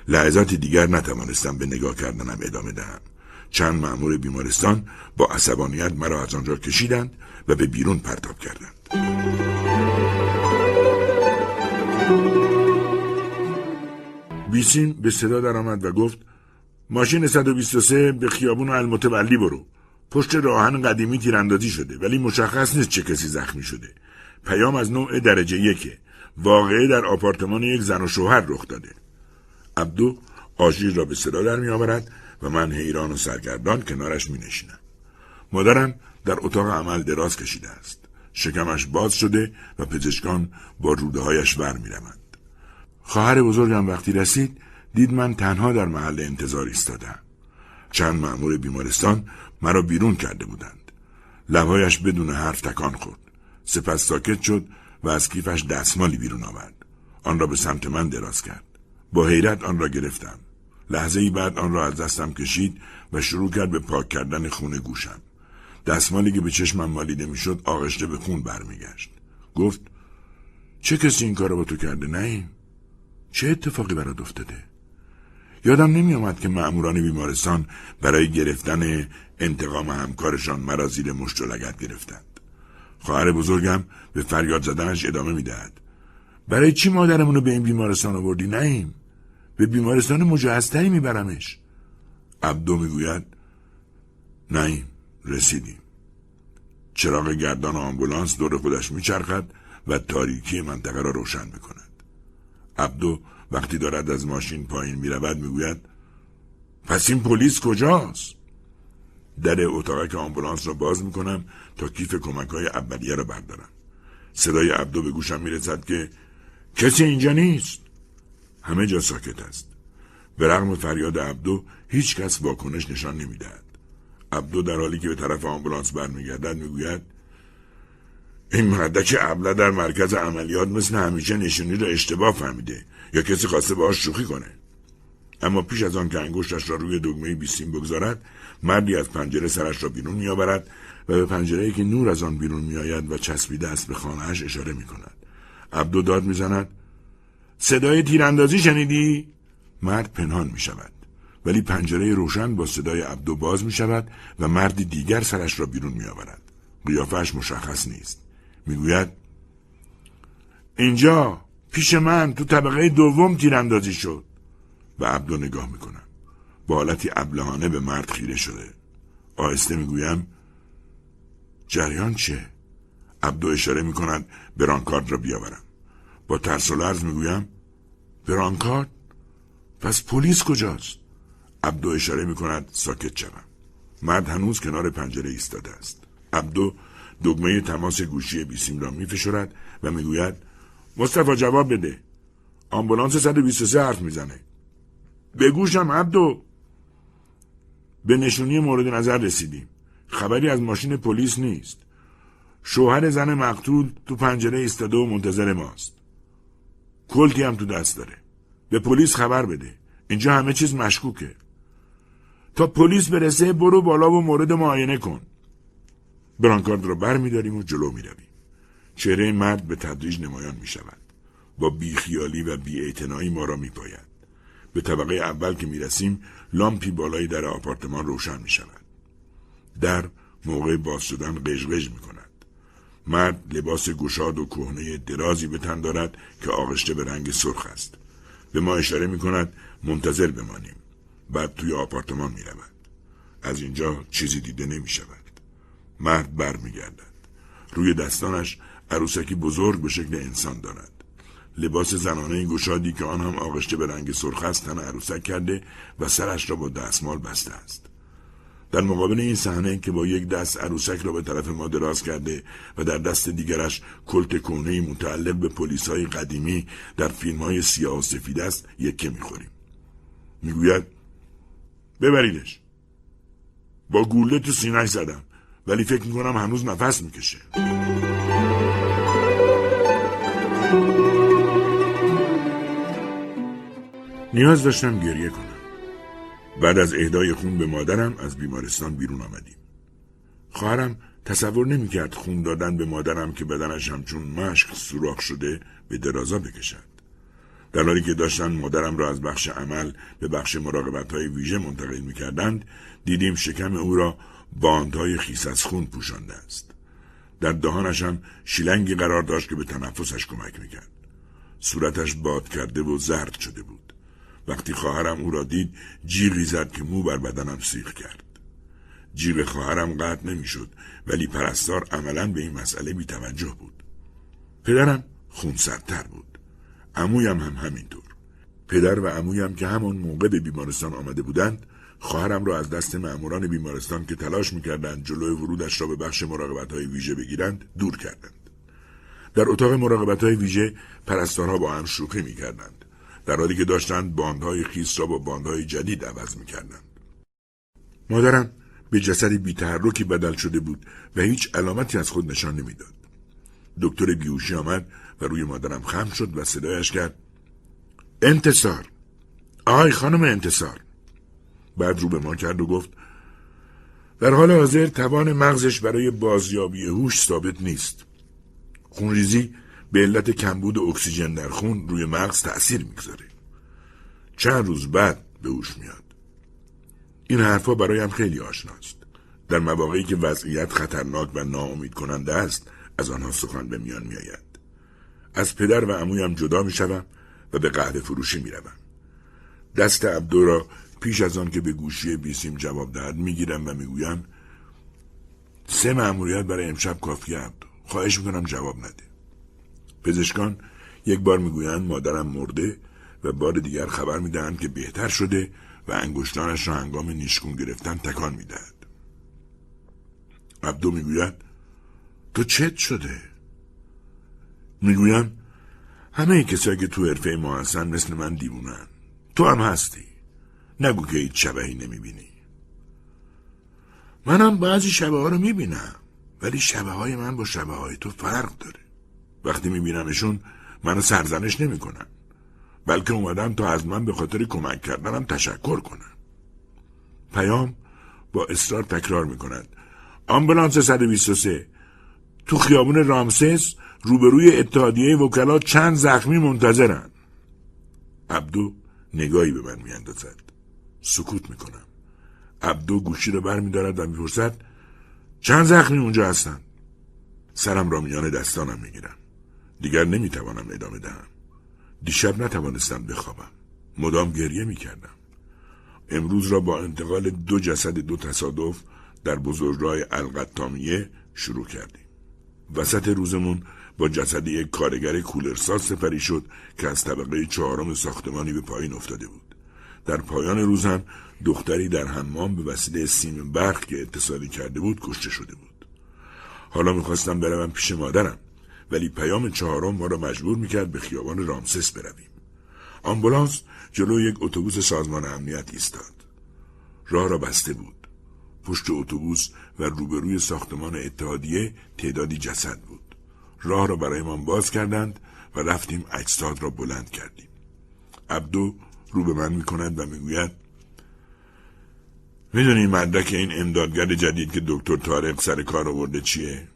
لحظاتی دیگر نتوانستم به نگاه کردنم ادامه دهم. چند مأمور بیمارستان با عصبانیت مرا از آنجا کشیدند و به بیرون پرتاب کردند. بیسیم به صدا درآمد و گفت: ماشین 123 به خیابون المتولی برو. پشت راهن قدیمی تیراندازی شده ولی مشخص نیست چه کسی زخمی شده. پیام از نوع درجه 1 واقعه در آپارتمان یک زن و شوهر رخ داده. عبدو آژیر را به صدا در می آورد و من حیران و سرگردان کنارش می نشینم. مادرم در اتاق عمل دراز کشیده است. شکمش باز شده و پزشکان با روده هایش ور می روند. خواهر بزرگم وقتی رسید دید من تنها در محل انتظار ایستادم. چند مأمور بیمارستان مرا بیرون کرده بودند. لبهایش بدون حرف تکان خورد. سپس ساکت شد و از کیفش دستمالی بیرون آورد. آن را به سمت من دراز کرد. با حیرت آن را گرفتم. لحظه‌ای بعد آن را از دستم کشید و شروع کرد به پاک کردن خون گوشم. دستمالی که به چشمم مالیده میشد آغشته به خون برمیگشت. گفت: چه کسی این کارو با تو کرده نعیم؟ چه اتفاقی برات افتاده؟ یادم نمی آمد که مأموران بیمارستان برای گرفتن انتقام همکارشان مرا زیر مشت و لگد گرفتند. خواهر بزرگم به فریاد زدنش ادامه میدهد: برای چی مادرمونو به این بیمارستان آوردی نعیم؟ به بیمارستان مجهزتری میبرمش. عبدو میگوید: نعیم رسیدیم. چراغ گردان آمبولانس دور خودش میچرخد و تاریکی منطقه را روشن میکند. عبدو وقتی دارد از ماشین پایین میرود میگوید: پس این پلیس کجاست؟ در اتاق آمبولانس را باز میکنم تا کیف کمک‌های اولیه را بردارم. صدای عبدو به گوشم میرسد که: کسی اینجا نیست. همه جا ساکت است. به رغم فریاد عبدو هیچ کس واکنش نشان نمیدهد. عبدو در حالی که به طرف آمبولانس برمیگردد میگوید: این مردک ابله در مرکز عملیات مثل همیشه نشونی را اشتباه فهمیده یا کسی خواسته باهاش شوخی کنه. اما پیش از آن که انگشتش را روی دکمه بیسیم بگذارد، مردی از پنجره سرش را بیرون میآورد و به پنجره‌ای که نور از آن بیرون میآید و چسبیده است به خانه‌اش اشاره میکند. عبدو داد میزند: صدای تیراندازی شنیدی؟ مرد پنهان می شود. ولی پنجره روشن با صدای عبدو باز می شود و مردی دیگر سرش را بیرون می آورد. قیافه‌اش مشخص نیست. می گوید: اینجا پیش من تو طبقه 2 تیراندازی شد. و عبدو نگاه می کنم. با حالتی ابلهانه به مرد خیره شده. آهسته می گویم: جریان چه؟ عبدو اشاره می کند برانکارد را بیاورم. با ترس و لرز میگویم: برانکارد؟ پس پلیس کجاست؟ عبدو اشاره میکند ساکت شوم. مرد هنوز کنار پنجره ایستاده است. عبدو دکمه تماس گوشی بیسیم را میفشرد و میگوید: مصطفی جواب بده. آمبولانس 123 حرف میزنه. به گوشم: عبدو به نشونی مورد نظر رسیدیم. خبری از ماشین پلیس نیست. شوهر زن مقتول تو پنجره ایستاده و منتظر ماست. کلتی هم تو دست داره. به پلیس خبر بده. اینجا همه چیز مشکوکه. تا پلیس برسه برو بالا و مورد معاینه کن. برانکارد رو برمی‌داریم و جلو می‌رویم. چهره مرد به تدریج نمایان می‌شود. با بیخیالی و بی‌اعتنایی ما را می‌پاید. به طبقه اول که می‌رسیم لامپی بالای در آپارتمان روشن می‌شود. در موقع باز شدن قژقژ می‌کند. مرد لباس گشاد و کهنه درازی به تن دارد که آغشته به رنگ سرخ است. به ما اشاره می کند منتظر بمانیم. بعد توی آپارتمان می رود. از اینجا چیزی دیده نمی شود. مرد بر می گردد. روی دستانش عروسکی بزرگ به شکل انسان دارد. لباس زنانه گشادی که آن هم آغشته به رنگ سرخ است تن عروسک کرده و سرش را با دستمال بسته است. در مقابل این صحنه که با یک دست عروسک را به طرف ما دراز کرده و در دست دیگرش کلت کهنه‌ای متعلق به پلیس‌های قدیمی در فیلم‌های سیاه و سفید است یکه می‌خوریم. میگوید ببریدش. با گوله تو سینه‌اش زدم ولی فکر می‌کنم هنوز نفس می‌کشه. نیاز داشتم گریه کنم. بعد از اهدای خون به مادرم از بیمارستان بیرون آمدیم. خواهرم تصور نمی‌کرد خون دادن به مادرم که بدنش همچون مشک سوراخ شده به درازا بکشد. در حالی که داشتن مادرم را از بخش عمل به بخش مراقبت‌های ویژه منتقل می‌کردند، دیدیم شکم او را باندهای خیس از خون پوشانده است. در دهانش هم شیلنگی قرار داشت که به تنفسش کمک می‌کرد. صورتش باد کرده و زرد شده بود. وقتی خواهرم او را دید جیغی زد که مو بر بدنم سیخ کرد. جیغ خواهرم قطع نمی‌شد ولی پرستار عملاً به این مسئله بی‌توجه بود. پدرم خونسردتر بود. عمویم هم همینطور. پدر و عمویم که همان موقع به بیمارستان آمده بودند، خواهرم را از دست مأموران بیمارستان که تلاش می‌کردند جلوی ورودش را به بخش مراقبت‌های ویژه بگیرند، دور کردند. در اتاق مراقبت‌های ویژه پرستارها با هم شوخی می‌کردند، در حالی که داشتند باندهای خیس را با باندهای جدید عوض می‌کردند. مادرم به جسدی بی‌تحرکی بدل شده بود و هیچ علامتی از خود نشان نمی‌داد. دکتر بیهوشی آمد و روی مادرم خم شد و صدایش کرد: انتصار! آی خانم انتصار! بعد رو به ما کرد و گفت: در حال حاضر توان مغزش برای بازیابی هوش ثابت نیست. خونریزی به علت کمبود اکسیژن در خون روی مغز تأثیر میگذاره. چند روز بعد به هوش میاد. این حرفا برایم خیلی آشناست. در مواقعی که وضعیت خطرناک و ناامید کننده است، از آنها سخن به میان میآید. از پدر و عمویم جدا میشوم و به قهوه فروشی میروم. دست عبدو را پیش از آن که به گوشی بیسیم جواب دهد میگیرم و میگویم: 3 مأموریت برای امشب کافیه عبدو. خواهش میکنم جواب نده. پزشکان یک بار میگویند مادرم مرده و بار دیگر خبر میدهند که بهتر شده و انگشتانش را هنگام نیشگون گرفتن تکان میدهد. عبدو میگوید: تو چت شده؟ میگویم: همه کسایی که تو حرفه ما هستن مثل من دیوونن. تو هم هستی. نگو که هیچ شبهی نمیبینی. منم بعضی شبه ها رو میبینم ولی شبه های من با شبه های تو فرق داره. وقتی میبینمشون منو سرزنش نمی کنن، بلکه اومدم تا از من به خاطر کمک کردنم تشکر کنن. پیام با اصرار تکرار می کند: آمبولانس 123 تو خیابون رامسس روبروی اتحادیه وکلا چند زخمی منتظرن. عبدو نگاهی به من می اندازد. سکوت می کنم. عبدو گوشی رو بر می دارد و می پرسد: چند زخمی اونجا هستن؟ سرم را میان دستانم می گیرم. دیگر نمیتوانم ادامه دهم. دیشب نتوانستم بخوابم. مدام گریه میکردم. امروز را با انتقال 2 جسد 2 تصادف در بزرگراه القطامیه شروع کردیم. وسط روزمون با جسد یک کارگر کولرساز سپری شد که از طبقه 4 ساختمانی به پایین افتاده بود. در پایان روز هم دختری در حمام به وسیله سیم برق که اتصالی کرده بود کشته شده بود. حالا میخواستم بروم پیش مادرم ولی پیام 4 ما را مجبور میکرد به خیابان رامسس برویم. آمبولانس جلوی یک اتوبوس سازمان امنیت ایستاد. راه را بسته بود. پشت اتوبوس و روبروی ساختمان اتحادیه تعدادی جسد بود. راه را برایمان باز کردند و رفتیم اجساد را بلند کردیم. عبدو رو به من میکند و میگوید: میدونی مدرک این امدادگر جدید که دکتر طارق سر کار آورده چیه؟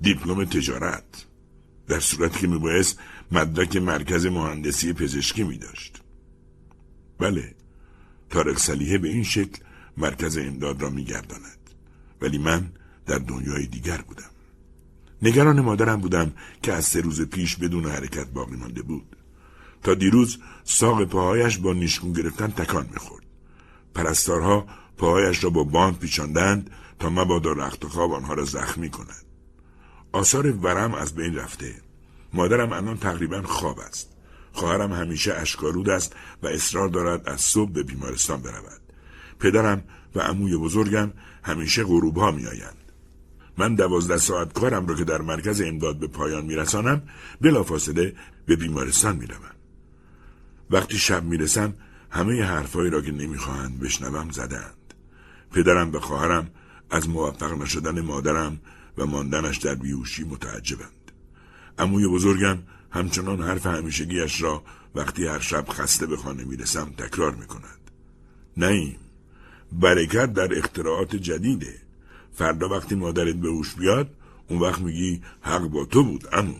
دیپلم تجارت، در صورتی که میبایست مدرک مرکز مهندسی پزشکی میداشت. بله، طارق صالحه به این شکل مرکز امداد را میگرداند، ولی من در دنیای دیگر بودم. نگران مادرم بودم که از 3 روز پیش بدون حرکت باقی مانده بود. تا دیروز ساق پاهایش با نیشگون گرفتن تکان میخورد. پرستارها پاهایش را با باند پیچاندند تا مبادا رخت و خواب آنها را زخمی کند. آثار ورم از بین رفته. مادرم الان تقریبا خواب است. خواهرم همیشه اشک‌آلود است و اصرار دارد از صبح به بیمارستان برود. پدرم و عموی بزرگم همیشه غروب ها می آیند. من 12 ساعت کارم رو که در مرکز امداد به پایان می رسانم بلافاصله به بیمارستان می روم. وقتی شب می رسم همه حرفایی را که نمی خواهند بشنوم زدند. پدرم به خواهرم از موفق نشدن مادرم و ماندنش در بیهوشی متعجبند. عموی بزرگم همچنان حرف همیشگیش را وقتی هر شب خسته به خانه می رسم تکرار می کند. نعیم، برکت در اختراعات جدیده. فردا وقتی مادرت به هوش بیاد اون وقت میگی حق با تو بود عمو.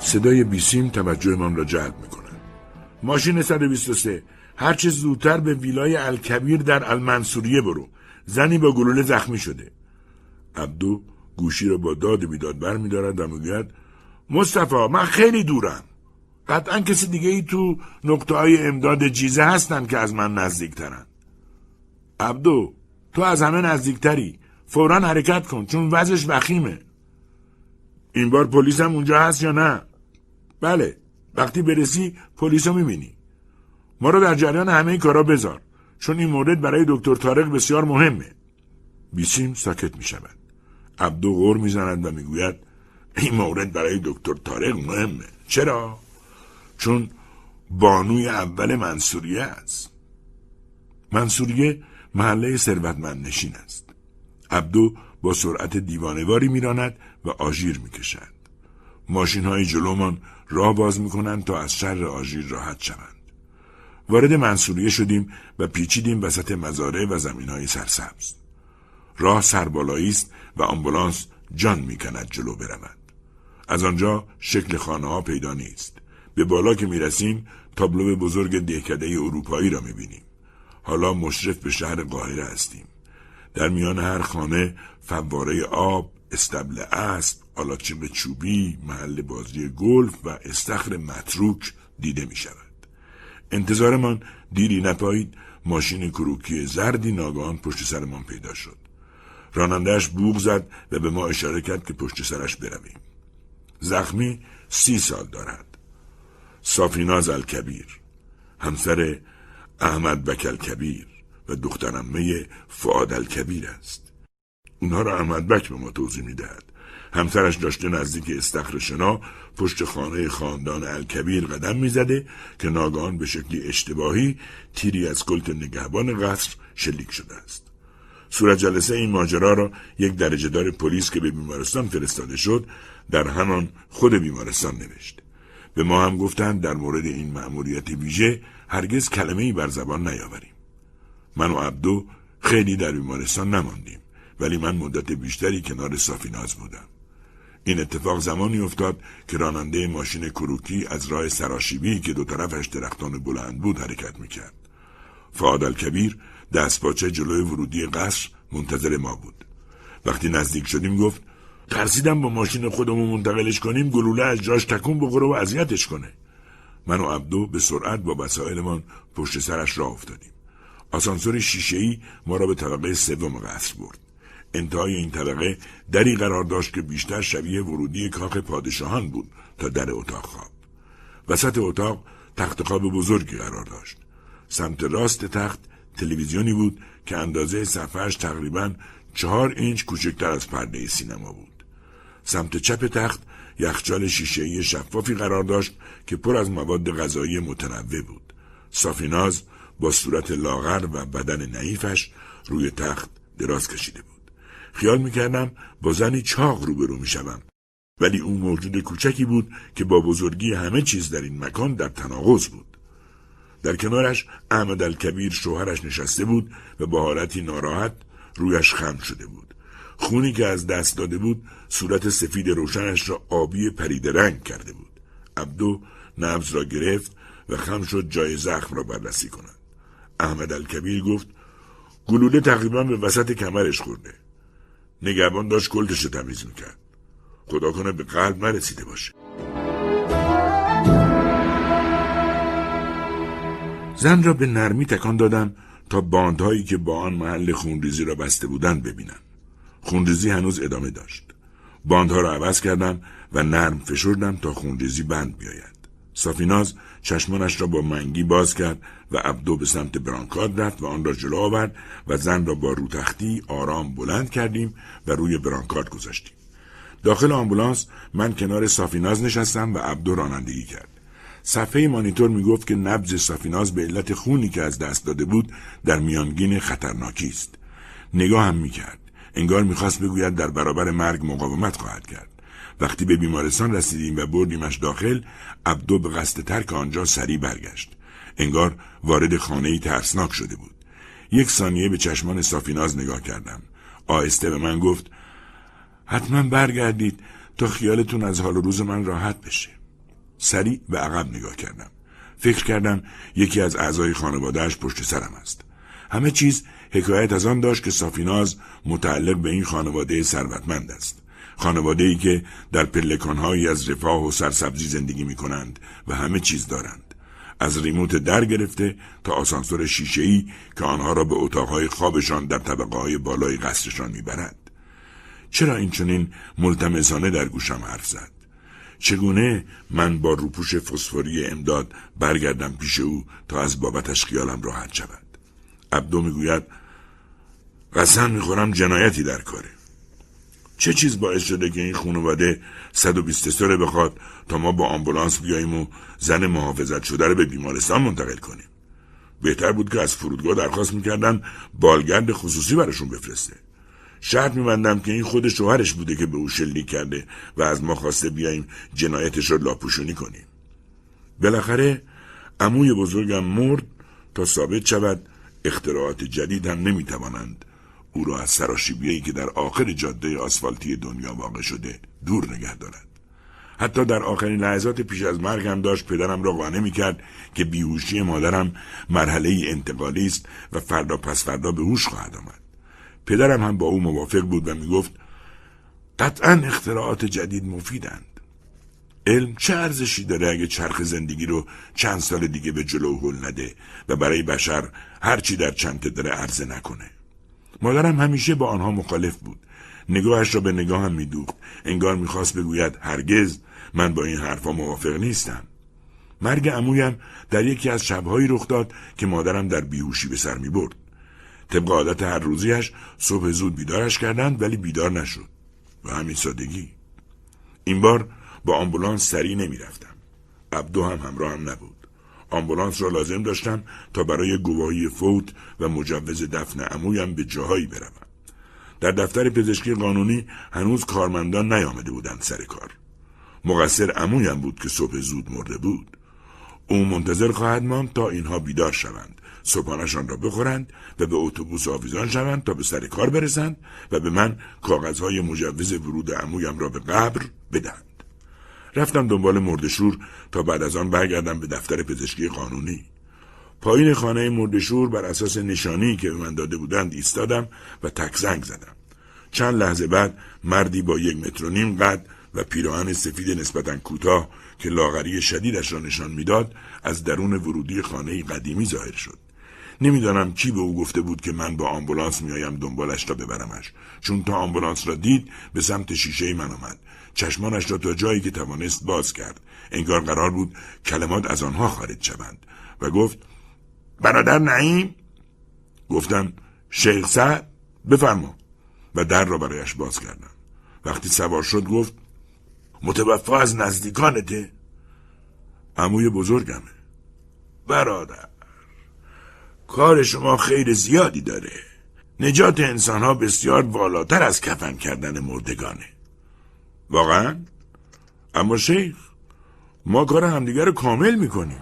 صدای بیسیم توجه من را جلب میکنه. ماشین 123 هرچه زودتر به ویلای الکبیر در المنصوریه برو. زنی با گلوله زخمی شده. عبدو گوشی را با داد بیداد بر میدارد و میگوید مصطفی من خیلی دورم. قطعا کسی دیگه ای تو نقطه های امداد جیزه هستن که از من نزدیک ترن. عبدو تو از همه نزدیک تری. فوراً حرکت کن چون وضعش وخیمه. این بار پلیس هم اونجا هست یا نه؟ بله. وقتی برسی پلیس رو میبینی. ما رو در جریان همه این کارا بذار چون این مورد برای دکتر طارق بسیار مهمه. بیسیم ساکت میشود. عبدو غر میزند و میگوید این مورد برای دکتر طارق مهمه. چرا؟ چون بانوی اول منصوریه است. منصوریه محله ثروتمند نشین است. عبدو با سرعت دیوانه‌واری میراند و آژیر میکشد. ماشین‌های جلومان راه باز میکنند تا از شر آژیر راحت شوند. وارد منصوریه شدیم و پیچیدیم وسط مزارع و زمین‌های سرسبز. راه سربالایی است و آمبولانس جان میکند جلو برود. از آنجا شکل خانه‌ها پیدا نیست. به بالا که میرسیم تابلو بزرگ دهکده اروپایی را میبینیم. حالا مشرف به شهر قاهره هستیم. در میان هر خانه فواره آب، استبل اسب، آلاچیق چوبی، محل بازی گلف و استخر متروک دیده می شود. انتظارمان دیری نپایید ماشین کروکی زردی ناگهان پشت سرمان پیدا شد. رانندهش بوق زد و به ما اشاره کرد که پشت سرش برویم. زخمی 30 سال دارد. صافیناز الکبیر، همسر احمد بک الکبیر و دختر امه فؤاد الکبیر است. اونها را احمد بک به ما توضیح میدهد. همسرش داشته نزدیک استخر شنا پشت خانه خاندان الکبیر قدم میزده که ناگهان به شکلی اشتباهی تیری از کلت نگهبان قصر شلیک شده است. صورت جلسه این ماجرا را یک درجه دار پلیس که به بیمارستان فرستاده شد در همان خود بیمارستان نوشت. به ما هم گفتند در مورد این مأموریت ویژه هرگز کلمه‌ای بر زبان نیاوریم. من و عبدو خیلی در بیمارستان نماندیم ولی من مدت بیشتری کنار صافیناز بودم. این اتفاق زمانی افتاد که راننده ماشین کروکی از راه سراشیبی که دو طرفش درختان بلند بود حرکت میکرد. فؤاد الکبیر دستپاچه جلوی ورودی قصر منتظر ما بود. وقتی نزدیک شدیم گفت ترسیدم با ماشین خودمون منتقلش کنیم گلوله از جاش تکون بخوره و اذیتش کنه. من و عبدو به سرعت با وسایلمان پشت سرش راه افتادیم. آسانسور شیشه‌ای ما را به طبقه 3 قصر برد. انتهای این طبقه دری قرار داشت که بیشتر شبیه ورودی کاخ پادشاهان بود تا در اتاق خواب. وسط اتاق تخت خواب بزرگی قرار داشت. سمت راست تخت تلویزیونی بود که اندازه صفحه‌اش تقریباً 4 اینچ کوچکتر از پرده سینما بود. سمت چپ تخت یخچال شیشه‌ای شفافی قرار داشت که پر از مواد غذایی متنوع بود. صافیناز با صورت لاغر و بدن نحیفش روی تخت دراز کشیده بود. خیال میکردم با زنی چاق روبرو میشوم ولی اون موجود کوچکی بود که با بزرگی همه چیز در این مکان در تناقض بود. در کنارش احمد الکبیر شوهرش نشسته بود و با حالتی ناراحت رویش خم شده بود. خونی که از دست داده بود صورت سفید روشنش را آبی پریده رنگ کرده بود. عبدو نبض را گرفت و خم شد جای زخم را بررسی کند. احمد الکبیر گفت گلوله تقریبا به وسط کمرش خورده. نگهبان داشت کلتش را تمیز میکرد. خدا کنه به قلب نرسیده باشه. زن را به نرمی تکان دادم تا باندهایی که با آن محل خونریزی را بسته بودند ببینم. خونریزی هنوز ادامه داشت. باندها را عوض کردم و نرم فشردم تا خونریزی بند بیاید. صافیناز چشمانش را با منگی باز کرد و عبدو به سمت برانکارد رفت و آن را جلو آورد و زن را با روتختی آرام بلند کردیم و روی برانکارد گذاشتیم. داخل آمبولانس من کنار صافیناز نشستم و عبدو رانندگی کرد. صفحه مانیتور میگفت که نبض صافیناز به علت خونی که از دست داده بود در میانگین خطرناکی است. نگاه هم میکرد. انگار میخواست بگوید در برابر مرگ مقاومت خواهد کرد. وقتی به بیمارستان رسیدیم و بردیمش داخل، عبدو به قصد ترک آنجا سریع برگشت. انگار وارد خانه‌ای ترسناک شده بود. یک ثانیه به چشمان صافیناز نگاه کردم. آهسته به من گفت: حتما برگردید تا خیالتون از حال و روز من راحت بشه. سریع به عقب نگاه کردم. فکر کردم یکی از اعضای خانوادهش پشت سرم است. همه چیز حکایت از آن داشت که صافیناز متعلق به این خانواده ثروتمند است. خانواده‌ای که در پلکان‌هایی از رفاه و سرسبزی زندگی می‌کنند و همه چیز دارند. از ریموت در گرفته تا آسانسور شیشه‌ای که آنها را به اتاق‌های خوابشان در طبقه‌های بالای قصرشان می‌برد. چرا این چنین ملتمسانه در گوشم حرف زد؟ چگونه من با روپوش فسفوری امداد برگردم پیش او تا از بابتش خیالم راحت شود؟ عبدو میگوید قسم میخورم جنایتی در کاره. چه چیز باعث شده که این خانواده 120 سره بخواد تا ما با آمبولانس بیاییم و زن محافظت شده رو به بیمارستان منتقل کنیم؟ بهتر بود که از فرودگاه درخواست میکردن بالگرد خصوصی براشون بفرسته. شرط میبندم که این خود شوهرش بوده که به او شلیک کرده و از ما خواسته بیاییم جنایتش رو لاپوشونی کنیم. بالاخره عموی بزرگم مرد تا ثابت شود اختراعات جدید هم نمیتوانند او را از سراشیبیه‌ای که در آخر جاده آسفالتی دنیا واقع شده دور نگه دارد. حتی در آخرین لحظات پیش از مرگ هم داشت پدرم را قانع میکرد که بیهوشی مادرم مرحله انتقالی است و فردا پس فردا به هوش خواهد آمد. پدرم هم با او موافق بود و میگفت قطعاً اختراعات جدید مفیدند. علم چه ارزشی داره اگه چرخ زندگی رو چند سال دیگه به جلو هل نده و برای بشر هرچی در چنته داره عرضه نکنه. مادرم همیشه با آنها مخالف بود. نگاهش را به نگاهم میدوخت. انگار میخواست بگوید هرگز من با این حرفا موافق نیستم. مرگ عمویم در یکی از شبهایی رخ داد که مادرم در بیهوشی به سر میبرد. طبق عادت هر روزیش صبح زود بیدارش کردند ولی بیدار نشد. و همین سادگی. این بار با آمبولانس سری نمی رفتم. عبدو هم همراهم نبود. آمبولانس را لازم داشتم تا برای گواهی فوت و مجوز دفن عمویم به جاهایی بروم. در دفتر پزشکی قانونی هنوز کارمندان نیامده بودند سر کار. مقصر عمویم بود که صبح زود مرده بود. او منتظر خواهد ماند تا اینها بیدار شوند، صبحانه‌شان را بخورند و به اتوبوس آویزان شوند تا به سر کار برسند و به من کاغذهای مجوز ورود عمویم را به قبر بدهند. رفتم دنبال مرده‌شور تا بعد از آن برگردم به دفتر پزشکی قانونی. پایین خانه مرده‌شور بر اساس نشانی که به من داده بودند ایستادم و تک زنگ زدم. چند لحظه بعد مردی با 1.5 متر قد و پیراهن سفید نسبتاً کوتاه که لاغری شدیدش را نشان میداد از درون ورودی خانه قدیمی ظاهر شد. نمیدانم کی به او گفته بود که من با آمبولانس میایم دنبالش تا ببرمش، چون تا آمبولانس را دید به سمت شیشه من آمد. چشمانش را تا جایی که توانست باز کرد. انگار قرار بود کلمات از آنها خارج شوند و گفت برادر نعیم. گفتم شیخ سعد بفرما و در را برایش باز کردم. وقتی سوار شد گفت متوفا از نزدیکانته؟ عموی بزرگمه. برادر کار شما خیر زیادی داره. نجات انسانها بسیار والاتر از کفن کردن مردگانه. واقعا؟ اما شیخ ما کار همدیگر رو کامل میکنیم.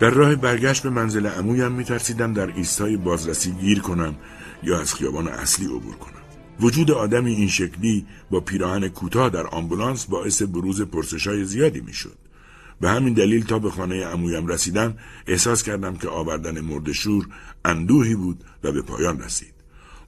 در راه برگشت به منزل عمویم میترسیدم در ایستگاه بازرسی گیر کنم یا از خیابان اصلی عبور کنم. وجود آدمی این شکلی با پیراهن کوتاه در آمبولانس باعث بروز پرسش‌های زیادی میشد. به همین دلیل تا به خانه عمویم رسیدم احساس کردم که آوردن مرده‌شور اندوهی بود و به پایان رسید.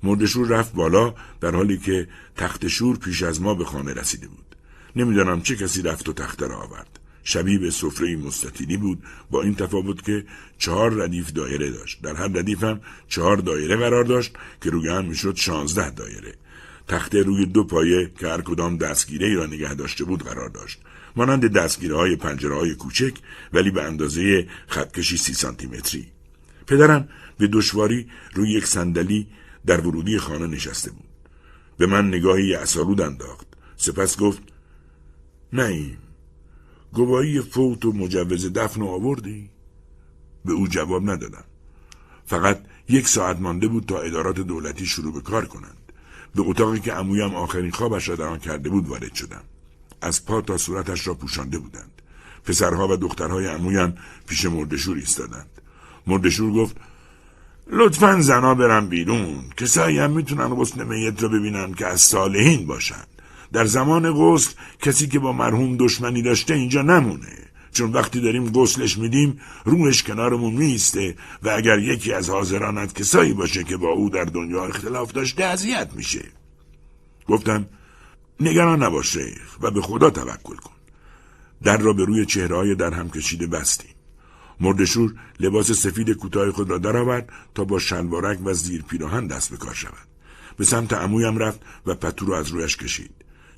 مرده‌شور رفت بالا در حالی که تخته‌شور پیش از ما به خانه رسیده بود. نمیدانم چه کسی رفت و تخته را آورد. شبیه به سفره مستطیلی بود، با این تفاوت که 4 ردیف دایره داشت. در هر ردیف هم 4 دایره قرار داشت که روی هم میشد 16 دایره. تخته روی 2 پایه که هر کدام دستگیره ای را نگه داشته بود قرار داشت، مانند دستگیره های پنجره های کوچک ولی به اندازه خطکشی 30 سانتی متری. پدرم به دشواری روی یک صندلی در ورودی خانه نشسته بود. به من نگاهی عصارود انداخت، سپس گفت: نعیم، گواهی فوت و مجوز دفن آوردی؟ به او جواب ندادم. فقط 1 ساعت مانده بود تا ادارات دولتی شروع به کار کنند. به اتاقی که عمویم آخرین خوابش را در آن کرده بود وارد شدم. از پا تا صورتش را پوشانده بودند. پسرها و دخترهای عمویم پیش مرده‌شور ایستادند. مرده‌شور گفت: لطفاً زنا برن بیرون که سعی هم میتونن غسل میت را ببینن که از صالحین باشن. در زمان غسل کسی که با مرحوم دشمنی داشته اینجا نمونه، چون وقتی داریم غسلش میدیم روحش کنارمون میسته و اگر یکی از حاضرانت کسایی باشه که با او در دنیا اختلاف داشته اذیت میشه. گفتم: نگران نباش شیخ و به خدا توکل کن. در را به روی چهره‌های در هم کشیده بستیم. مرده‌شور لباس سفید کوتاه خود را درآورد تا با شلوارک و زیر پیراهن دست به کار شود. به سمت عمویم رفت و پتو را از رویش کشید.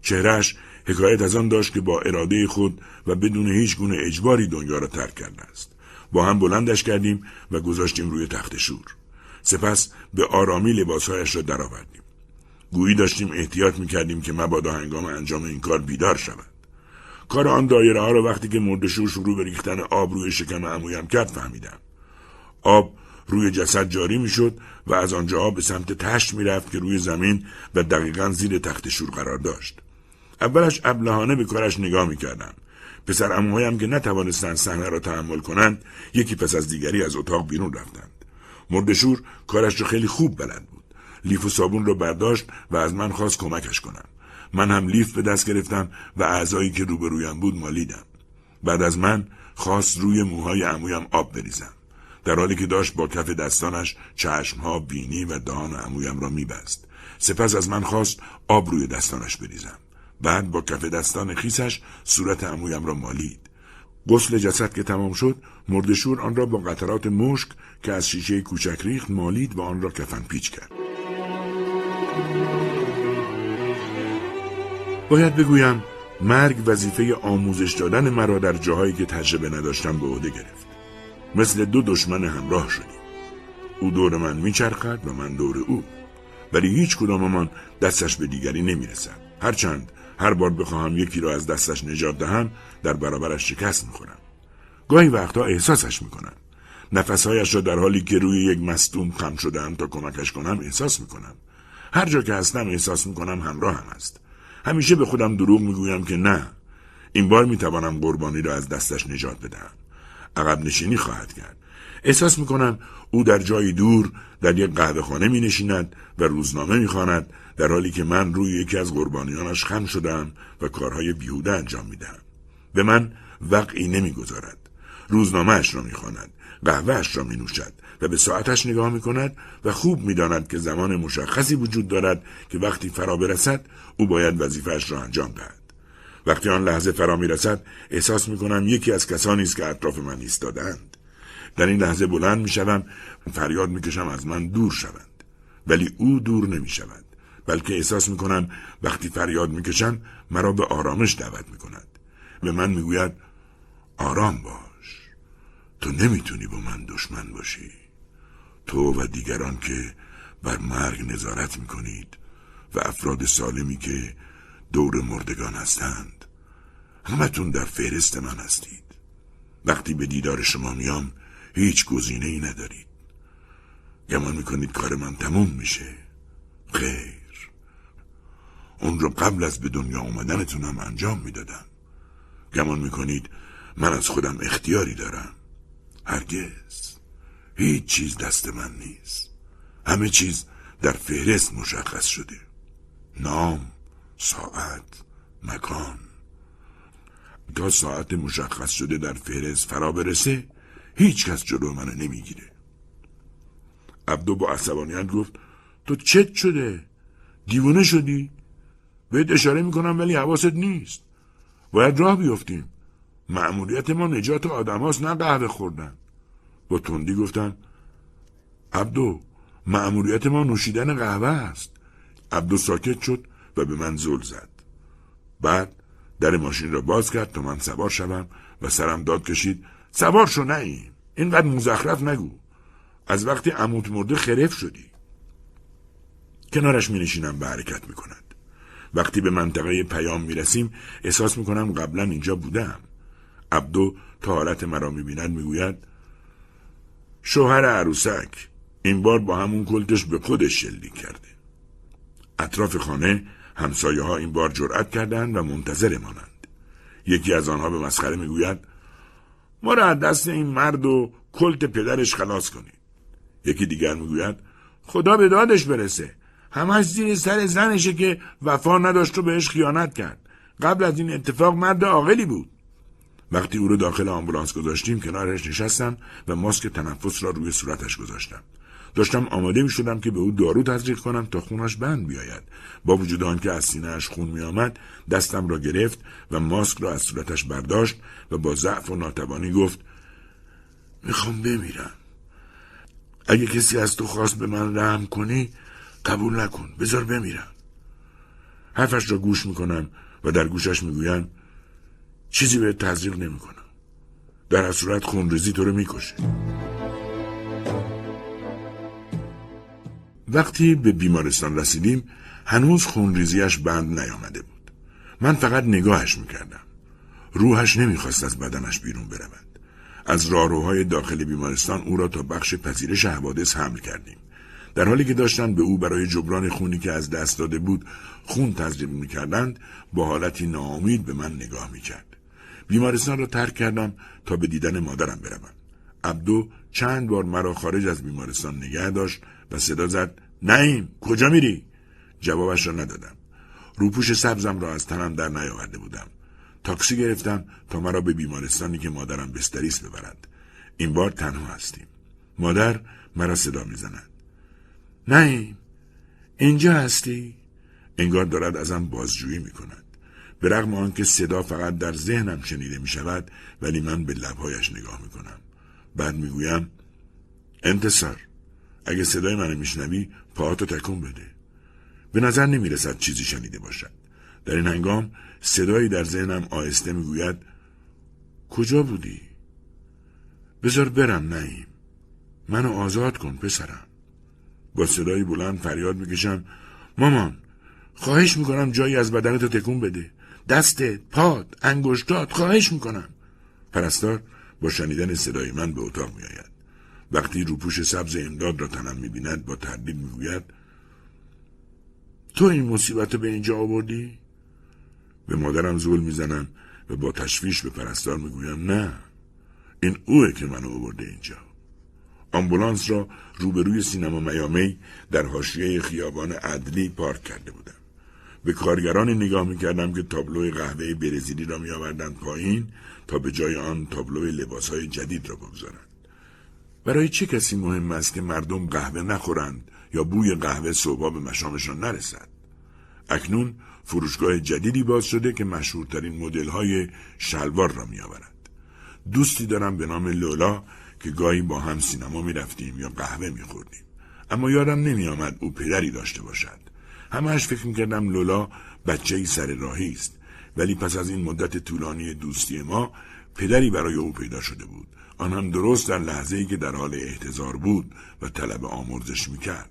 چهرهش حکایت از آن داشت که با اراده خود و بدون هیچ گونه اجباری دنیا را ترک کرده است. با هم بلندش کردیم و گذاشتیم روی تخت شور. سپس به آرامی لباسهایش را درآوردیم. گویی داشتیم احتیاط می‌کردیم که مبادا هنگام انجام این کار بیدار شود. کار آن دایره ها را وقتی که مرده‌شور شروع به ریختن آب روی شکم عمویم کرد فهمیدم. آب روی جسد جاری میشد و از آنجا به سمت تشت میرفت که روی زمین و دقیقاً زیر تخت شور قرار داشت. اولش ابلهانه به کارش نگاه میکردم. پسر عموهایم که نتوانستند صحنه را تحمل کنند، یکی پس از دیگری از اتاق بیرون رفتند. مرده‌شور کارش را خیلی خوب بلد بود. لیف و صابون را برداشت و از من خواست کمکش کنم. من هم لیف به دست گرفتم و اعضایی که روبرویم بود مالیدم. بعد از من خواست روی موهای عمویم آب بریزم، در حالی که داشت با کف دستانش چشمها، بینی و دهان عمویم را میبست. سپس از من خواست آب روی دستانش بریزم. بعد با کف دستان خیسش صورت عمویم را مالید. غسل جسد که تمام شد، مرده‌شور آن را با قطرات مشک که از شیشه کوچک ریخت مالید و آن را کفن پیچ کرد. باید بگویم مرگ وظیفه آموزش دادن مرا در جاهایی که تجربه نداشتم به عهده گرفت. مثل 2 دشمن همراه شدیم. او دور من میچرخد و من دور او، ولی هیچ کداممان دستش به دیگری نمیرسد. هرچند هر بار بخواهم یکی را از دستش نجات دهم، در برابرش شکست میخورم. گاهی وقتا احساسش میکنم. نفسهایش را در حالی که روی یک مستون خم شدم تا کمکش کنم احساس میکنم. هر جا که هستم احساس میکنم همراه هم است. همیشه به خودم دروغ میگویم که نه، این بار میتوانم قربانی را از دستش نجات بدهم. عقب نشینی خواهد کرد. احساس میکنم او در جای دور در یک قهوه خانه می نشیند و روزنامه می خواند، در حالی که من روی یکی از قربانیانش خم شدم و کارهای بیهوده انجام می دهم. به من وقعی نمی گذارد. روزنامه اش را می خواند، قهوه اش را می نوشد و به ساعتش نگاه می کند و خوب می داند که زمان مشخصی وجود دارد که وقتی فرا برسد او باید وظیفه اش را انجام دهد. وقتی آن لحظه فرا می رسد احساس می کنم یکی از کسانی است که اطراف من ایستادند. در این لحظه بلند می شوم، فریاد می کشم از من دور شوند، ولی او دور نمی شود، بلکه احساس می کنم وقتی فریاد می کشم مرا به آرامش دعوت می کند. به من می گوید: آرام باش، تو نمی تونی با من دشمن باشی. تو و دیگران که بر مرگ نظارت می کنید و افراد سالمی که دور مردگان هستند، همتون در فهرست من هستید. وقتی به دیدار شما میام هیچ گزینه ای ندارید. گمان میکنید کار من تموم میشه؟ خیر، اون رو قبل از به دنیا اومدنتونم انجام میدادم. گمان میکنید من از خودم اختیاری دارم؟ هرگز. هیچ چیز دست من نیست. همه چیز در فهرست مشخص شده: نام، ساعت، مکان. تا ساعت مشخص شده در فهرست فرا برسه هیچ کس جلو منو نمیگیره. عبدو با عصبانیت گفت: تو چت شده؟ دیوانه شدی؟ بهت اشاره میکنم ولی حواست نیست. باید راه بیافتیم. مأموریت ما نجات آدم هاست، نه قهوه خوردن. با تندی گفتن عبدو مأموریت ما نوشیدن قهوه است. عبدو ساکت شد و به من زل زد. بعد در ماشین را باز کرد تا من سوار شدم و سرم داد کشید سوار شو نعیم، اینقدر مزخرف نگو، از وقتی عموت مرده خرف شدی. کنارش می نشینم و حرکت می کند. وقتی به منطقه پیام می رسیم احساس می کنم قبلا اینجا بودم. عبدو تا حالت مرا می بیند می گوید شوهر عروسک این بار با همون کلتش به خودش شلیک کرده. اطراف خانه همسایه ها این بار جرأت کردند و منتظر مانند. یکی از آنها به مسخره می گوید ما را از دست این مرد و کلت پدرش خلاص کنید. یکی دیگر می گوید خدا به دادش برسه، همش زیر سر زنشه که وفا نداشت و بهش خیانت کرد، قبل از این اتفاق مرد عاقلی بود. وقتی او رو داخل آمبولانس گذاشتیم کنارش نشستم و ماسک تنفس را روی صورتش گذاشتم. داشتم آماده می شدم که به او دارو تزریق کنم تا خونش بند بیاید. با وجود آنکه از سینه‌اش خون می آمد دستم را گرفت و ماسک را از صورتش برداشت و با ضعف و ناتوانی گفت میخوام بمیرم، اگه کسی از تو خواست به من رحم کنی قبول نکن، بذار بمیرم. حرفش را گوش می کنم و در گوشش می گویم چیزی به تزریق نمی کنم، در هر صورت خونریزی تو رو می کشه. وقتی به بیمارستان رسیدیم هنوز خونریزیش بند نیامده بود. من فقط نگاهش میکردم. روحش نمیخواست از بدنش بیرون برود. از راهروهای داخل بیمارستان او را تا بخش پذیرش حوادث حمل کردیم. در حالی که داشتن به او برای جبران خونی که از دست داده بود خون تزریق میکردند با حالتی ناامید به من نگاه میکرد. بیمارستان را ترک کردم تا به دیدن مادرم بروم. عبدو چند بار مرا خارج از بیمارستان نگه داشت و صدا زد نعیم کجا میری؟ جوابش را ندادم. روپوش سبزم را از تنم در نیاورده بودم. تاکسی گرفتم تا مرا به بیمارستانی که مادرم بستریست ببرد. این بار تنها هستیم. مادر مرا صدا میزند. نعیم اینجا هستی؟ انگار دارد ازم بازجویی میکند. به رغم آنکه صدا فقط در ذهنم شنیده میشود ولی من به لبهایش نگاه میکنم. بعد میگویم انتصار اگه صدای منو میشنوی پاهاتو تکون بده. به نظر نمیرسد چیزی شنیده باشد. در این هنگام صدایی در ذهنم آهسته میگوید کجا بودی؟ بذار برم نعیم، منو آزاد کن پسرم. با صدایی بلند فریاد میکشم مامان خواهش میکنم جایی از بدنتو تکون بده، دستت، پات، انگشتات، خواهش میکنم. پرستار با شنیدن صدای من به اتاق می آید. وقتی روپوش سبز امداد را تنم می بیند با تردید می گوید تو این مصیبت رو به اینجا آوردی؟ به مادرم زل می زنم و با تشویش به پرستار می گویم نه، این اوه که منو آورده اینجا. آمبولانس را روبروی سینما میامی در حاشیه خیابان عدلی پارک کرده بودم. به کارگران نگاه می‌کردم که تابلوی قهوه برزیلی را می‌آوردند پایین تا به جای آن تابلوی لباس‌های جدید را بگذارند. برای چه کسی مهم است که مردم قهوه نخورند یا بوی قهوه صبحا به مشامشان نرسد؟ اکنون فروشگاه جدیدی باز شده که مشهورترین مدل‌های شلوار را می‌آورد. دوستی دارم به نام لولا که گاهی با هم سینما می‌رفتیم یا قهوه می‌خوردیم. اما یادم نمی‌آمد او پدری داشته باشد. همهش فکر میکردم لولا بچه‌ای سر راهی است، ولی پس از این مدت طولانی دوستی ما پدری برای او پیدا شده بود. آن هم درست در لحظه‌ای که در حال احتضار بود و طلب آمرزش میکرد.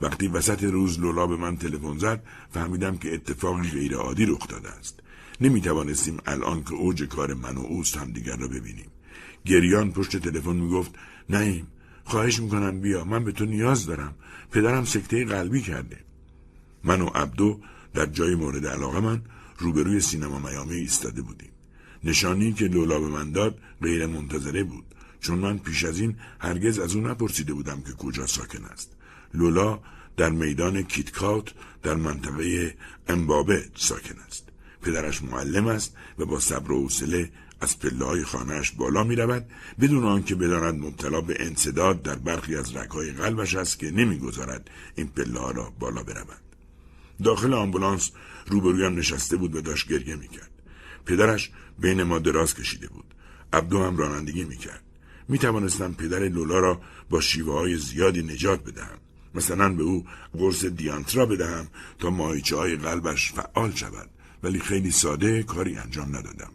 وقتی وسط روز لولا به من تلفن زد فهمیدم که اتفاقی غیرعادی رخ داده است. نمیتوانستیم الان که اوج کار من و اوست همدیگر را ببینیم. گریان پشت تلفن میگفت نعیم خواهش میکنم بیا، من به تو نیاز دارم، پدرم سکته قلبی کرده. من و عبدو در جای مورد علاقه من روبروی سینما میامی ایستاده بودیم. نشانی که لولا به من داد غیر منتظره بود، چون من پیش از این هرگز از او نپرسیده بودم که کجا ساکن است. لولا در میدان کیتکات در منطقه امبابه ساکن است. پدرش معلم است و با صبر و حوصله از پله‌های خانه‌اش بالا می‌رود بدون آنکه بداند مبتلا به انسداد در برخی از رگ‌های قلبش است که نمی‌گذارد این پله‌ها را بالا برود. داخل آمبولانس روبرویم نشسته بود و داشت گریه میکرد. پدرش بین ما دراز کشیده بود. عبدو هم رانندگی میکرد. میتوانستم پدر لولا را با شیوه های زیادی نجات بدهم. مثلا به او قرص دیانترا بدهم تا ماهیچه های قلبش فعال شود، ولی خیلی ساده کاری انجام ندادم.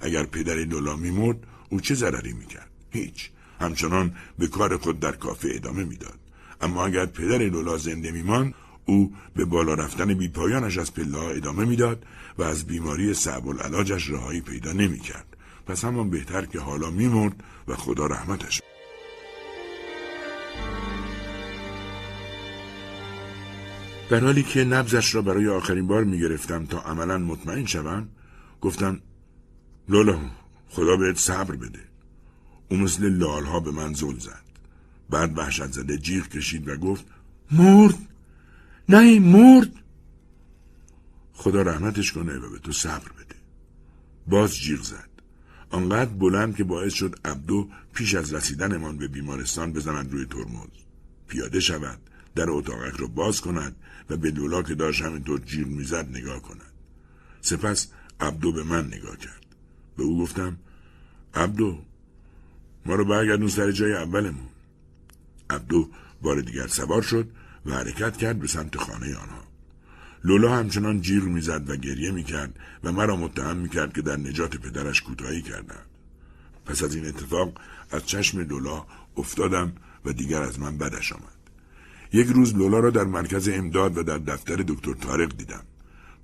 اگر پدر لولا میمرد او چه ضرری میکرد؟ هیچ. همچنان به کار خود در کافه ادامه میداد. اما اگر پدر لولا زنده میماند او به بالا رفتن بیپایانش از پله‌ها ادامه میداد و از بیماری صعب العلاجش رهایی پیدا نمیکرد. پس همان بهتر که حالا میمرد و خدا رحمتش. در حالی که نبضش را برای آخرین بار میگرفتم تا عملاً مطمئن شوم، گفتم لولا خدا بهت صبر بده. او مثل لالها به من زل زد. بعد وحشت زده جیغ کشید و گفت مرد؟ نه مرد. خدا رحمتش کنه و به تو صبر بده. باز جیغ زد، آنقدر بلند که باعث شد عبدو پیش از رسیدنمان به بیمارستان بزند روی ترمز، پیاده شود، در اتاقک رو باز کند و به لولا که داشت همینطور جیغ میزد نگاه کند. سپس عبدو به من نگاه کرد. به او گفتم عبدو ما رو برگردون سر جای اولمون. عبدو بار دیگر سوار شد و حرکت کرد به سمت خانه آنها. لولا همچنان جیغ میزد و گریه میکرد و مرا متهم میکرد که در نجات پدرش کوتاهی کردم. پس از این اتفاق از چشم لولا افتادم و دیگر از من بدش آمد. یک روز لولا را در مرکز امداد و در دفتر دکتر طارق دیدم.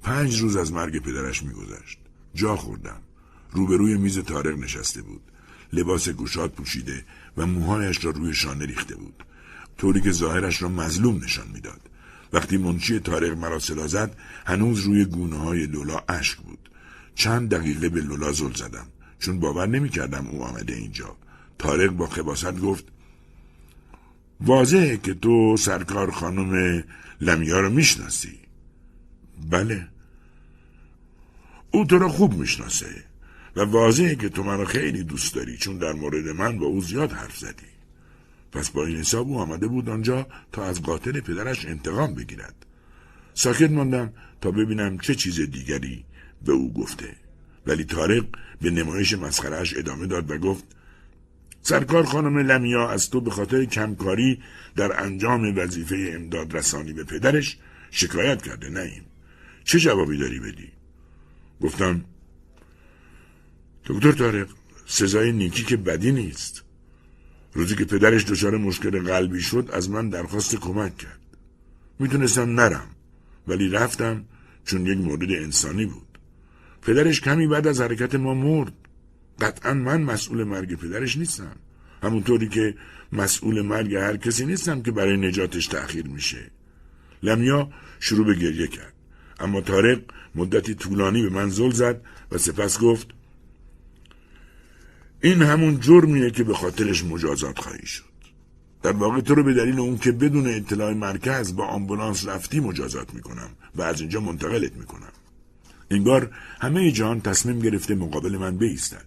5 روز از مرگ پدرش میگذشت. جا خوردم. روبروی میز طارق نشسته بود. لباس گوشاد پوشیده و موهایش را روی شانه ریخته بود، طوری که ظاهرش را مظلوم نشان میداد. وقتی منشی طارق مرا صدا زد هنوز روی گونه‌های لولا اشک بود. چند دقیقه به لولا زل زدم چون باور نمی‌کردم او آمده اینجا. طارق با خباثت گفت واضحه که تو سرکار خانم لمیا رو میشناسی. بله. او تو را خوب میشناسه و واضحه که تو منو خیلی دوست داری چون در مورد من با او زیاد حرف زدی. پس با این حساب او آمده بود آنجا تا از قاتل پدرش انتقام بگیرد. ساکت ماندم تا ببینم چه چیز دیگری به او گفته، ولی طارق به نمایش مسخره‌اش ادامه داد و گفت سرکار خانم لمیا از تو به خاطر کمکاری در انجام وظیفه امداد رسانی به پدرش شکایت کرده. نعیم چه جوابی داری بدی؟ گفتم دکتر طارق سزای نیکی که بدی نیست. روزی که پدرش دچار مشکل قلبی شد از من درخواست کمک کرد. میتونستم نرم ولی رفتم چون یک مورد انسانی بود. پدرش کمی بعد از حرکت ما مرد. قطعا من مسئول مرگ پدرش نیستم، همونطوری که مسئول مرگ هر کسی نیستم که برای نجاتش تأخیر میشه. لمیا شروع به گریه کرد، اما طارق مدتی طولانی به من زل زد و سپس گفت این همون جرمیه که به خاطرش مجازات خواهی شد. در واقع تو رو به دلیل اون که بدون اطلاع مرکز با آمبولانس رفتی مجازات میکنم و از اینجا منتقلت میکنم. انگار همه جهان تصمیم گرفته مقابل من بایستد.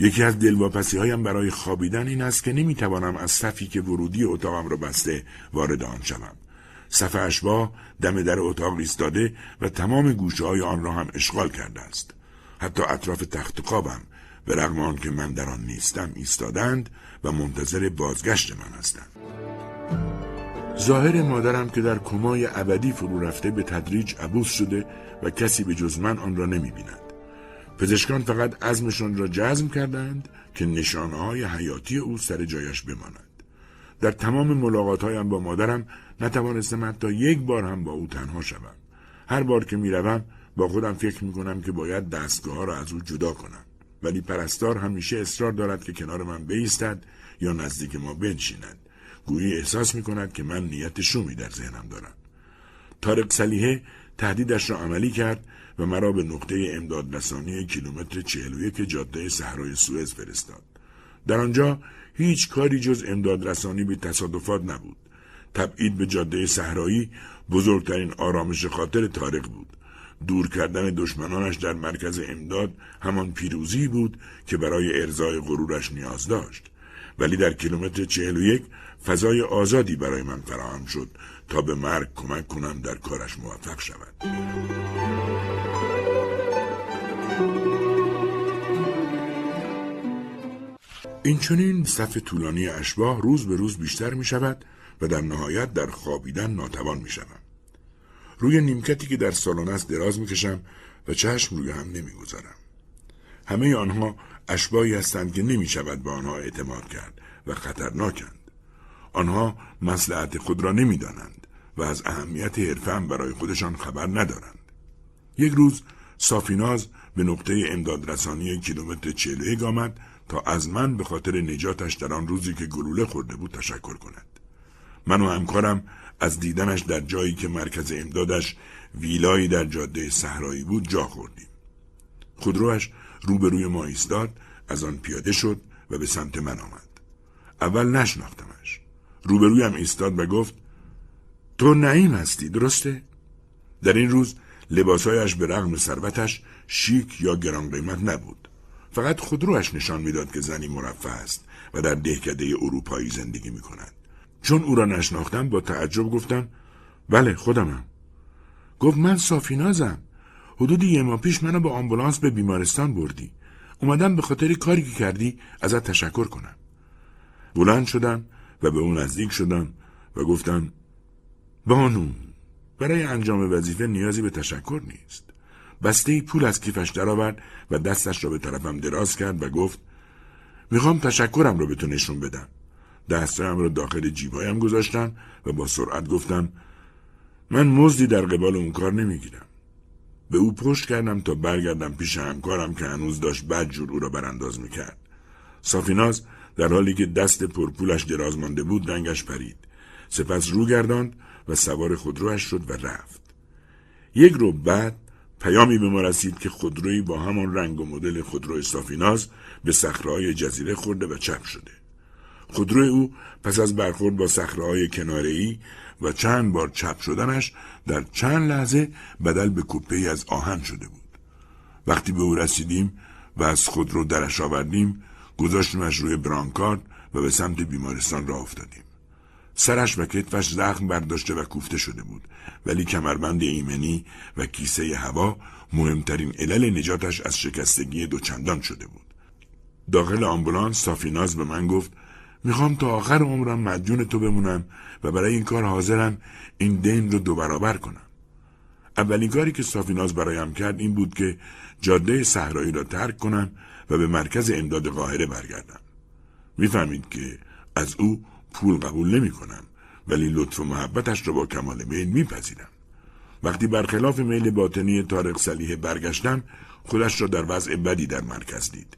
یکی از دلواپسی هایم برای خوابیدن این است که نمیتوانم از صفی که ورودی اتاقم را بسته وارد آن شوم. صف اشباح دم در اتاق ایستاده و تمام گوشه های آن را هم اشغال کرده است. حتی اطراف تخت خوابم به رغم آن که من در آن نیستم ایستادند و منتظر بازگشت من هستند. ظاهر مادرم که در کمای ابدی فرو رفته به تدریج عبوس شده و کسی به جز من آن را نمی بیند. پزشکان فقط عزمشان را جزم کردند که نشانه‌های حیاتی او سر جایش بماند. در تمام ملاقات‌هایم با مادرم نتوانستم حتی یک بار هم با او تنها شوم. هر بار که می روم با خودم فکر می کنم که باید دستگاه‌ها را از او جدا کنم، ولی پرستار همیشه اصرار دارد که کنار من بایستد یا نزدیک ما بنشیند. گویی احساس می کند که من نیت شومی در ذهنم دارم. طارق صالحه تهدیدش را عملی کرد و مرا به نقطه امدادرسانی کیلومتر 41 جاده صحرای سوئز فرستاد. در آنجا هیچ کاری جز امدادرسانی به تصادفات نبود. تبعید به جاده صحرایی بزرگترین آرامش خاطر طارق بود. دور کردن دشمنانش در مرکز امداد همان پیروزی بود که برای ارضای غرورش نیاز داشت. ولی در کیلومتر 41 فضای آزادی برای من فراهم شد تا به مرگ کمک کنم در کارش موفق شود. اینچنین صف طولانی اشباح روز به روز بیشتر می شود و در نهایت در خوابیدن ناتوان می شوم. روی نیمکتی که در سالن است دراز می کشم و چشم روی هم نمی گذارم. همه آنها اشباحی هستند که نمی شود به آنها اعتماد کرد و خطرناکند. آنها مصلحت خود را نمی دانند و از اهمیت حرفه برای خودشان خبر ندارند. یک روز صافیناز به نقطه امدادرسانی کیلومتر 41 آمد تا از من به خاطر نجاتش در آن روزی که گلوله خورده بود تشکر کند. من و همکارم از دیدنش در جایی که مرکز امدادش ویلایی در جاده صحرایی بود جا خوردیم. خودروش روبروی ما ایستاد، از آن پیاده شد و به سمت من آمد. اول نشناختمش. روبرویم ایستاد و گفت: تو نعیم هستی، درسته؟ در این روز لباسهایش به رغم ثروتش شیک یا گران قیمت نبود. فقط خودروش نشان میداد که زنی مرفه است و در دهکده اروپایی زندگی می کند. چون او را نشناختم با تعجب گفتم: بله خودمم. گفت: من صافینازم. حدود یه ماه پیش منو با آمبولانس به بیمارستان بردی. اومدم به خاطر کاری که کردی ازت تشکر کنم. بلند شدم و به اون نزدیک شدم و گفتم: بانو، برای انجام وظیفه نیازی به تشکر نیست. بسته پول از کیفش درآورد و دستش را به طرفم دراز کرد و گفت: میخوام تشکرم را به تو نشون بدم. دستم را داخل جیبهایم گذاشتم و با سرعت گفتم: من مزدی در قبال اون کار نمیگیرم. به او پشت کردم تا برگردم پیش همکارم که هنوز داشت بدجور او را برانداز میکرد. صافیناز در حالی که دست پرپولش دراز مانده بود دنگش پرید. سپس رو گرداند و سوار خودروش شد و رفت. یک رو بعد پیامی به ما رسید که خودرویی با همان رنگ و مدل خودروی صافیناز به صخره‌های جزیره خورده و چپ شده. خودروی او پس از برخورد با صخره‌های کناره‌ای و چند بار چپ شدنش در چند لحظه بدل به کوپه‌ای از آهن شده بود. وقتی به او رسیدیم و از خودرو درش آوردیم گذاشتیمش روی برانکارد و به سمت بیمارستان راه افتادیم. سرش و کتفش زخم برداشته و کوفته شده بود، ولی کمربند ایمنی و کیسه هوا مهمترین علل نجاتش از شکستگی دوچندان شده بود. داخل آمبولانس صافیناز به من گفت: میخوام تا آخر عمرم مدیون تو بمونم و برای این کار حاضرم این دین رو دو برابر کنم. اولین کاری که صافیناز برایم کرد این بود که جاده صحرایی را ترک کنم و به مرکز امداد قاهره برگردم. میفهمید که از او پول قبول نمی کنم، ولی لطف و محبتش را با کمال میل میپذیرم. وقتی برخلاف میل باطنی طارق صالحه برگشتم خودش را در وضع بدی در مرکز دید.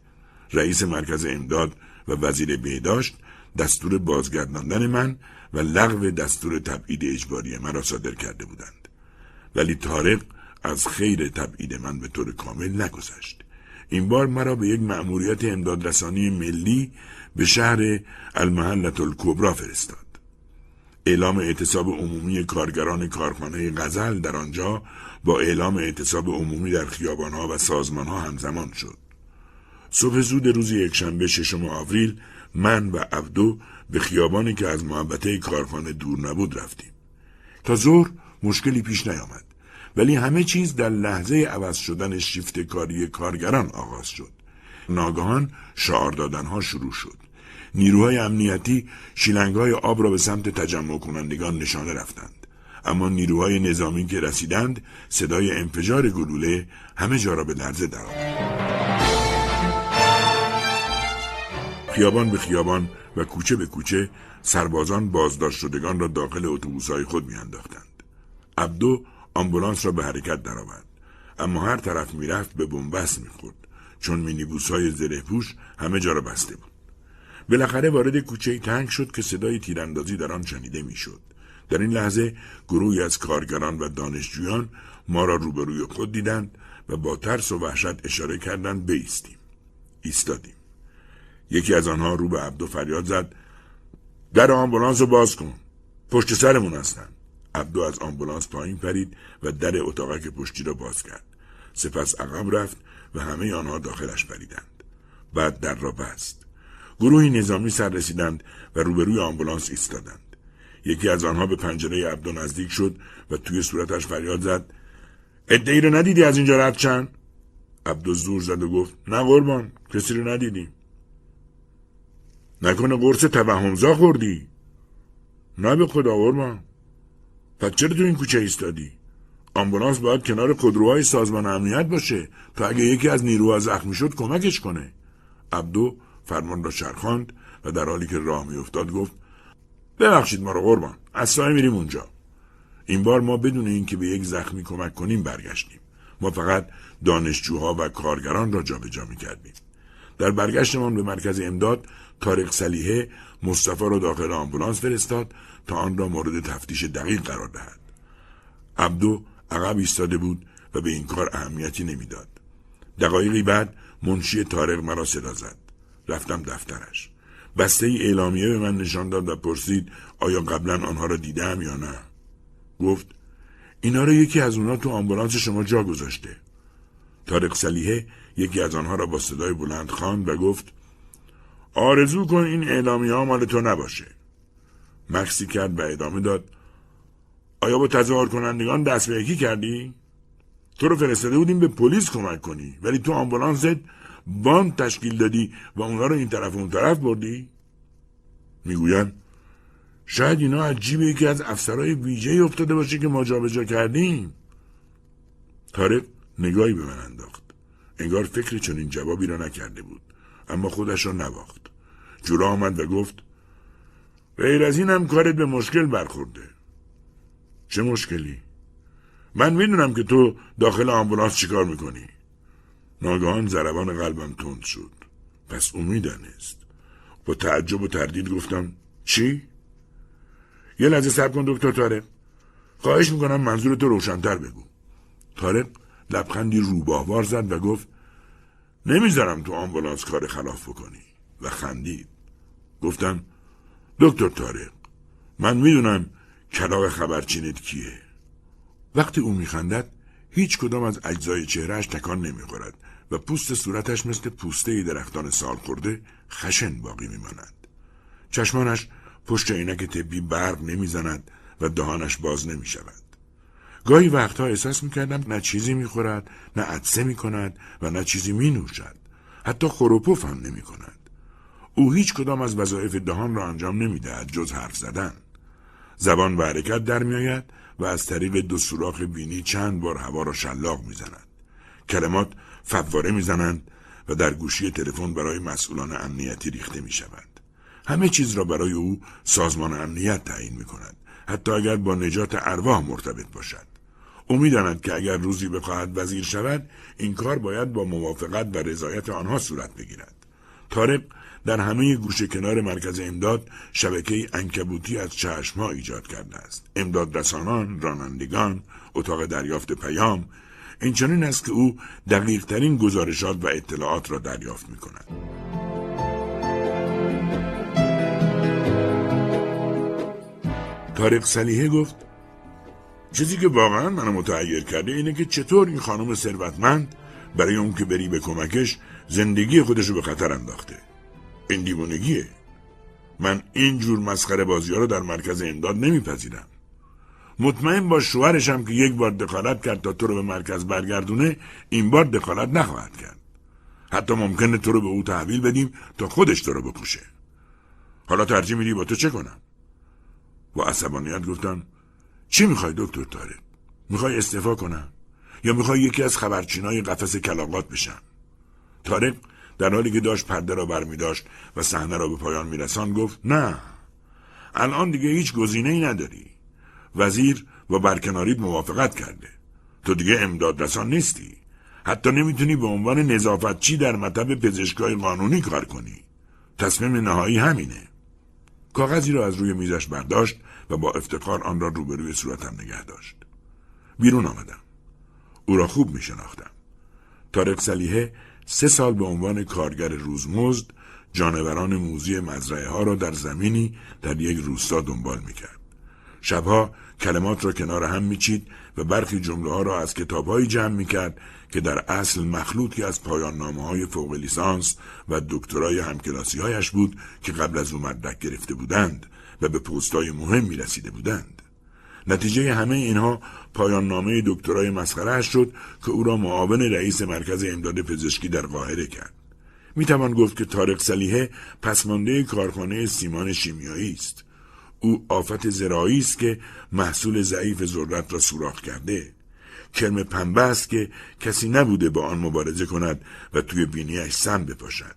رئیس مرکز امداد و وزیر بهداشت دستور بازگرداندن من و لغو دستور تبعید اجباری من را صادر کرده بودند، ولی طارق از خیر تبعید من به طور کامل نگذشت. این بار مرا به یک مأموریت امدادرسانی ملی به شهر المحلة الکبری فرستاد. اعلام اعتصاب عمومی کارگران کارخانه غزل در آنجا با اعلام اعتصاب عمومی در خیابانها و سازمانها همزمان شد. صبح زود روز یکشنبه 6 آوریل من و عبدو به خیابانی که از محبته کارخانه دور نبود رفتیم. تا ظهر مشکلی پیش نیامد، ولی همه چیز در لحظه عوض شدن شیفت کاری کارگران آغاز شد. ناگهان شعار دادنها شروع شد. نیروهای امنیتی شیلنگهای آب را به سمت تجمع کنندگان نشانه رفتند، اما نیروهای نظامی که رسیدند صدای انفجار گلوله همه جا را به لرزه درآورد. خیابان به خیابان و کوچه به کوچه سربازان بازداشت شدگان را داخل اتوبوس‌های خود می‌انداختند. عبدو آمبولانس را به حرکت درآورد، اما هر طرف می‌رفت به بنبست می‌خورد، چون مینیبوس‌های زره‌پوش همه جا را بسته بود. بالاخره وارد کوچه‌ای تنگ شد که صدای تیراندازی در آن شنیده می‌شد. در این لحظه گروهی از کارگران و دانشجویان ما را روبروی خود دیدند و با ترس و وحشت اشاره کردند بایستیم. ایستادیم. یکی از آنها رو به عبدو فریاد زد: در آمبولانس رو باز کن، پشت سرمون هستن. عبدو از آمبولانس پایین پرید و در اتاقک پشتی را باز کرد. سپس عقب رفت و همه آنها داخلش پریدند. بعد در را بست. گروهی نظامی سر رسیدند و روبروی آمبولانس ایستادند. یکی از آنها به پنجره عبدو نزدیک شد و توی صورتش فریاد زد: عده‌ای رو ندیدی از اینجا رد شن؟ عبدو زور زد و گفت: نه قربان، کسی رو ندیدیم. نکنه قرص توهمزا خوردی؟ نه به خدا قربان. پس چرا تو این کوچه ایستادی؟ آمبولانس باید کنار خودروهای سازمان امنیت باشه تا اگه یکی از نیروها زخمی شد کمکش کنه. عبدو فرمان را چرخاند و در حالی که راه میافتاد گفت: ببخشید ما رو قربان، از سایه میریم اونجا. این بار ما بدون اینکه به یک زخمی کمک کنیم برگشتیم. ما فقط دانشجوها و کارگران را جابجا میکردیم. در برگشتمان به مرکز امداد، طارق صالحه مصطفی را داخل آمبولانس فرستاد تا آن را مورد تفتیش دقیق قرار دهد. عبدو عقب ایستاده بود و به این کار اهمیتی نمیداد. دقایقی بعد منشی طارق مرا صدا زد. رفتم دفترش. بسته ای اعلامیه به من نشان داد و پرسید آیا قبلا آنها را دیدم یا نه. گفت اینا را یکی از اونها تو آمبولانس شما جا گذاشته. طارق صالحه یکی از آنها را با صدای بلند خواند و گفت: آرزو کن این اعلامیه ها مال تو نباشه. مکسی کرد و ادامه داد: آیا با تظاهر کنندگان دست به یکی کردی؟ تو رو فرستاده بودیم به پلیس کمک کنی، ولی تو آمبولانست باند تشکیل دادی و اونها رو این طرف و اون طرف بردی؟ میگویند شاید اینا از جیب یکی از افسرهای ویژه‌ای افتاده باشه که ما جابجا کردیم. طارق نگاهی به من انداخت. انگار فکر چنین جوابی را نکرده بود، اما خودش را نواخت. جلو آمد و گفت: غیر از این هم کارت به مشکل برخورده. چه مشکلی؟ من میدونم که تو داخل آمبولانس چیکار میکنی. ناگهان ضربان قلبم تند شد. پس امیدنست. با تعجب و تردید گفتم: چی؟ یه لحظه صبر کن دکتر طارق. خواهش میکنم منظورت رو روشن‌تر بگو. طارق لبخندی روباهوار زد و گفت: نمیذارم تو آمبولانس کار خلاف بکنی. و خندید. گفتم: دکتر طارق، من میدونم کلاغ خبرچینت کیه. وقتی او میخندد هیچ کدام از اجزای چهرهش تکان نمیخورد و پوست صورتش مثل پوسته درختان سال خورده خشن باقی میماند. چشمانش پشت عینک طبی برق نمیزند و دهانش باز نمیشود. گاهی وقتها احساس میکردم نه چیزی میخورد، نه عطسه میکند و نه چیزی مینوشد. حتی خروپوف هم نمیکند. او هیچ کدام از وظایف دهان را انجام نمیدهد جز حرف زدن. زبان و حرکت در میآید و از طریق دو سوراخ بینی چند بار هوا را شلاق میزند. کلمات فواره میزنند و در گوشی تلفن برای مسئولان امنیتی ریخته میشود. همه چیز را برای او سازمان امنیت تعیین میکند، حتی اگر با نجات ارواح مرتبط باشد. او میداند که اگر روزی بخواهد وزیر شود، این کار باید با موافقت و رضایت آنها صورت بگیرد. طارق در همه گوشه کنار مرکز امداد شبکه عنکبوتی از چشم‌ها ایجاد کرده است. امداد رسانان، رانندگان، اتاق دریافت پیام. این چنین است که او دقیق ترین گزارشات و اطلاعات را دریافت می کند. طارق صالحه گفت: چیزی که واقعا منو متحیر کرده اینه که چطور این خانم ثروتمند برای اون که بری به کمکش زندگی خودشو به خطر انداخته. این دیوانگیه. من اینجور مسخره بازی‌ها رو در مرکز امداد نمیپذیرم. مطمئن با شوهرشم که یک بار دخالت کرد تا تو رو به مرکز برگردونه، این بار دخالت نخواهد کرد. حتی ممکنه تو رو به او تحویل بدیم تا خودش تو رو بکشه. حالا ترجیح میدی با تو چه کنم؟ با عصبانیت گفتم: چی میخوای دکتر طارق؟ میخوای استعفا کنم یا میخوای یکی از خبرچینای قفس کلاغات بشم؟ طارق در حالی که داشت پرده را برمی‌داشت و صحنه را به پایان می‌رساند گفت: نه، الان دیگه هیچ گزینه‌ای نداری. وزیر و برکناریت موافقت کرده. تو دیگه امدادرسان نیستی. حتی نمیتونی به عنوان نظافتچی در مطب پزشکای قانونی کار کنی. تصمیم نهایی همینه. کاغذی را از روی میزش برداشت و با افتخار آن را روبروی صورتم نگه داشت. بیرون آمدم. او را خوب می‌شناختم. طارق صالحه 3 سال به عنوان کارگر روزمزد جانوران موذی مزرعه ها را در زمینی در یک روستا دنبال میکرد. شبها کلمات را کنار هم میچید و برخی جمله ها را از کتاب هایی جمع میکرد که در اصل مخلوطی از پایان نامه های فوق لیسانس و دکترای همکلاسی هایش بود که قبل از او مدرک گرفته بودند و به پست‌های مهمی رسیده بودند. نتیجه همه اینها پایان نامه دکترای مسخره‌اش شد که او را معاون رئیس مرکز امداد پزشکی در قاهره کرد. میتوان گفت که طارق صالحه پسمانده کارخانه سیمان شیمیایی است. او آفت زراعی است که محصول ضعیف ذرت را سوراخ کرده. کرم پنبه است که کسی نبوده با آن مبارزه کند و توی بینیش سم بپاشد.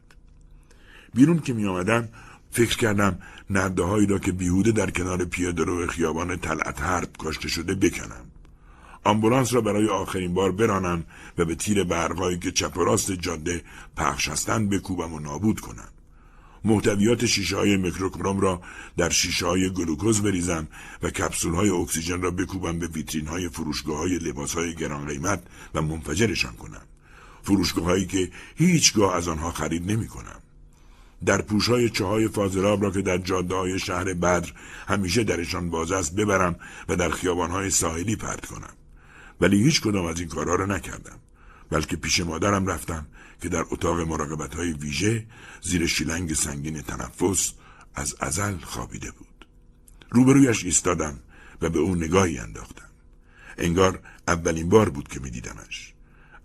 بیرون که می آمدم فکر کردم نرده هایی را که بیهوده در کنار پیاده رو خیابان طلعت حرب کاشته شده بکنم. آمبولانس را برای آخرین بار برانم و به تیر برقایی که چپ و راست جاده پخش هستند بکوبم و نابود کنم. محتویات شیشه های میکروکروم را در شیشه های گلوکوز بریزم و کپسول های اکسیژن را بکوبم به ویترین های فروشگاه های لباس های گران قیمت و منفجرشان کنم. فروشگاه هایی که هیچگاه از آنها خرید نمی کنم. در پوشهای چاهای فاضلاب را که در جاده‌های شهر بدر همیشه درشان باز است ببرم و در خیابان‌های ساحلی پرت کنم. ولی هیچ کدام از این کارها را نکردم، بلکه پیش مادرم رفتم که در اتاق مراقبت‌های ویژه زیر شیلنگ سنگین تنفس از ازل خوابیده بود. روبرویش ایستادم و به او نگاهی انداختم. انگار اولین بار بود که می‌دیدمش.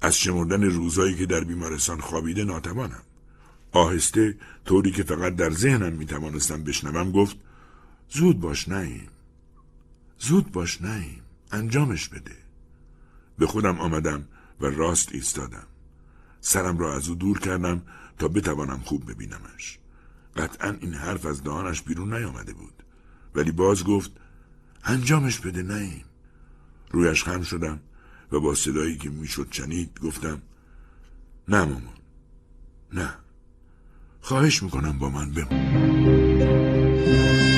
از شمردن روزایی که در بیمارستان خوابیده ناتوانم. آهسته طوری که فقط در ذهنم میتوانستم بشنوم گفت: زود باش نعیم، انجامش بده. به خودم آمدم و راست ایستادم. سرم را از او دور کردم تا بتوانم خوب ببینمش. قطعا این حرف از دهانش بیرون نیامده بود، ولی باز گفت: انجامش بده نعیم. رویش خم شدم و با صدایی که میشد چنید گفتم: نه مامان، نه. خواهش میکنم با من بمون.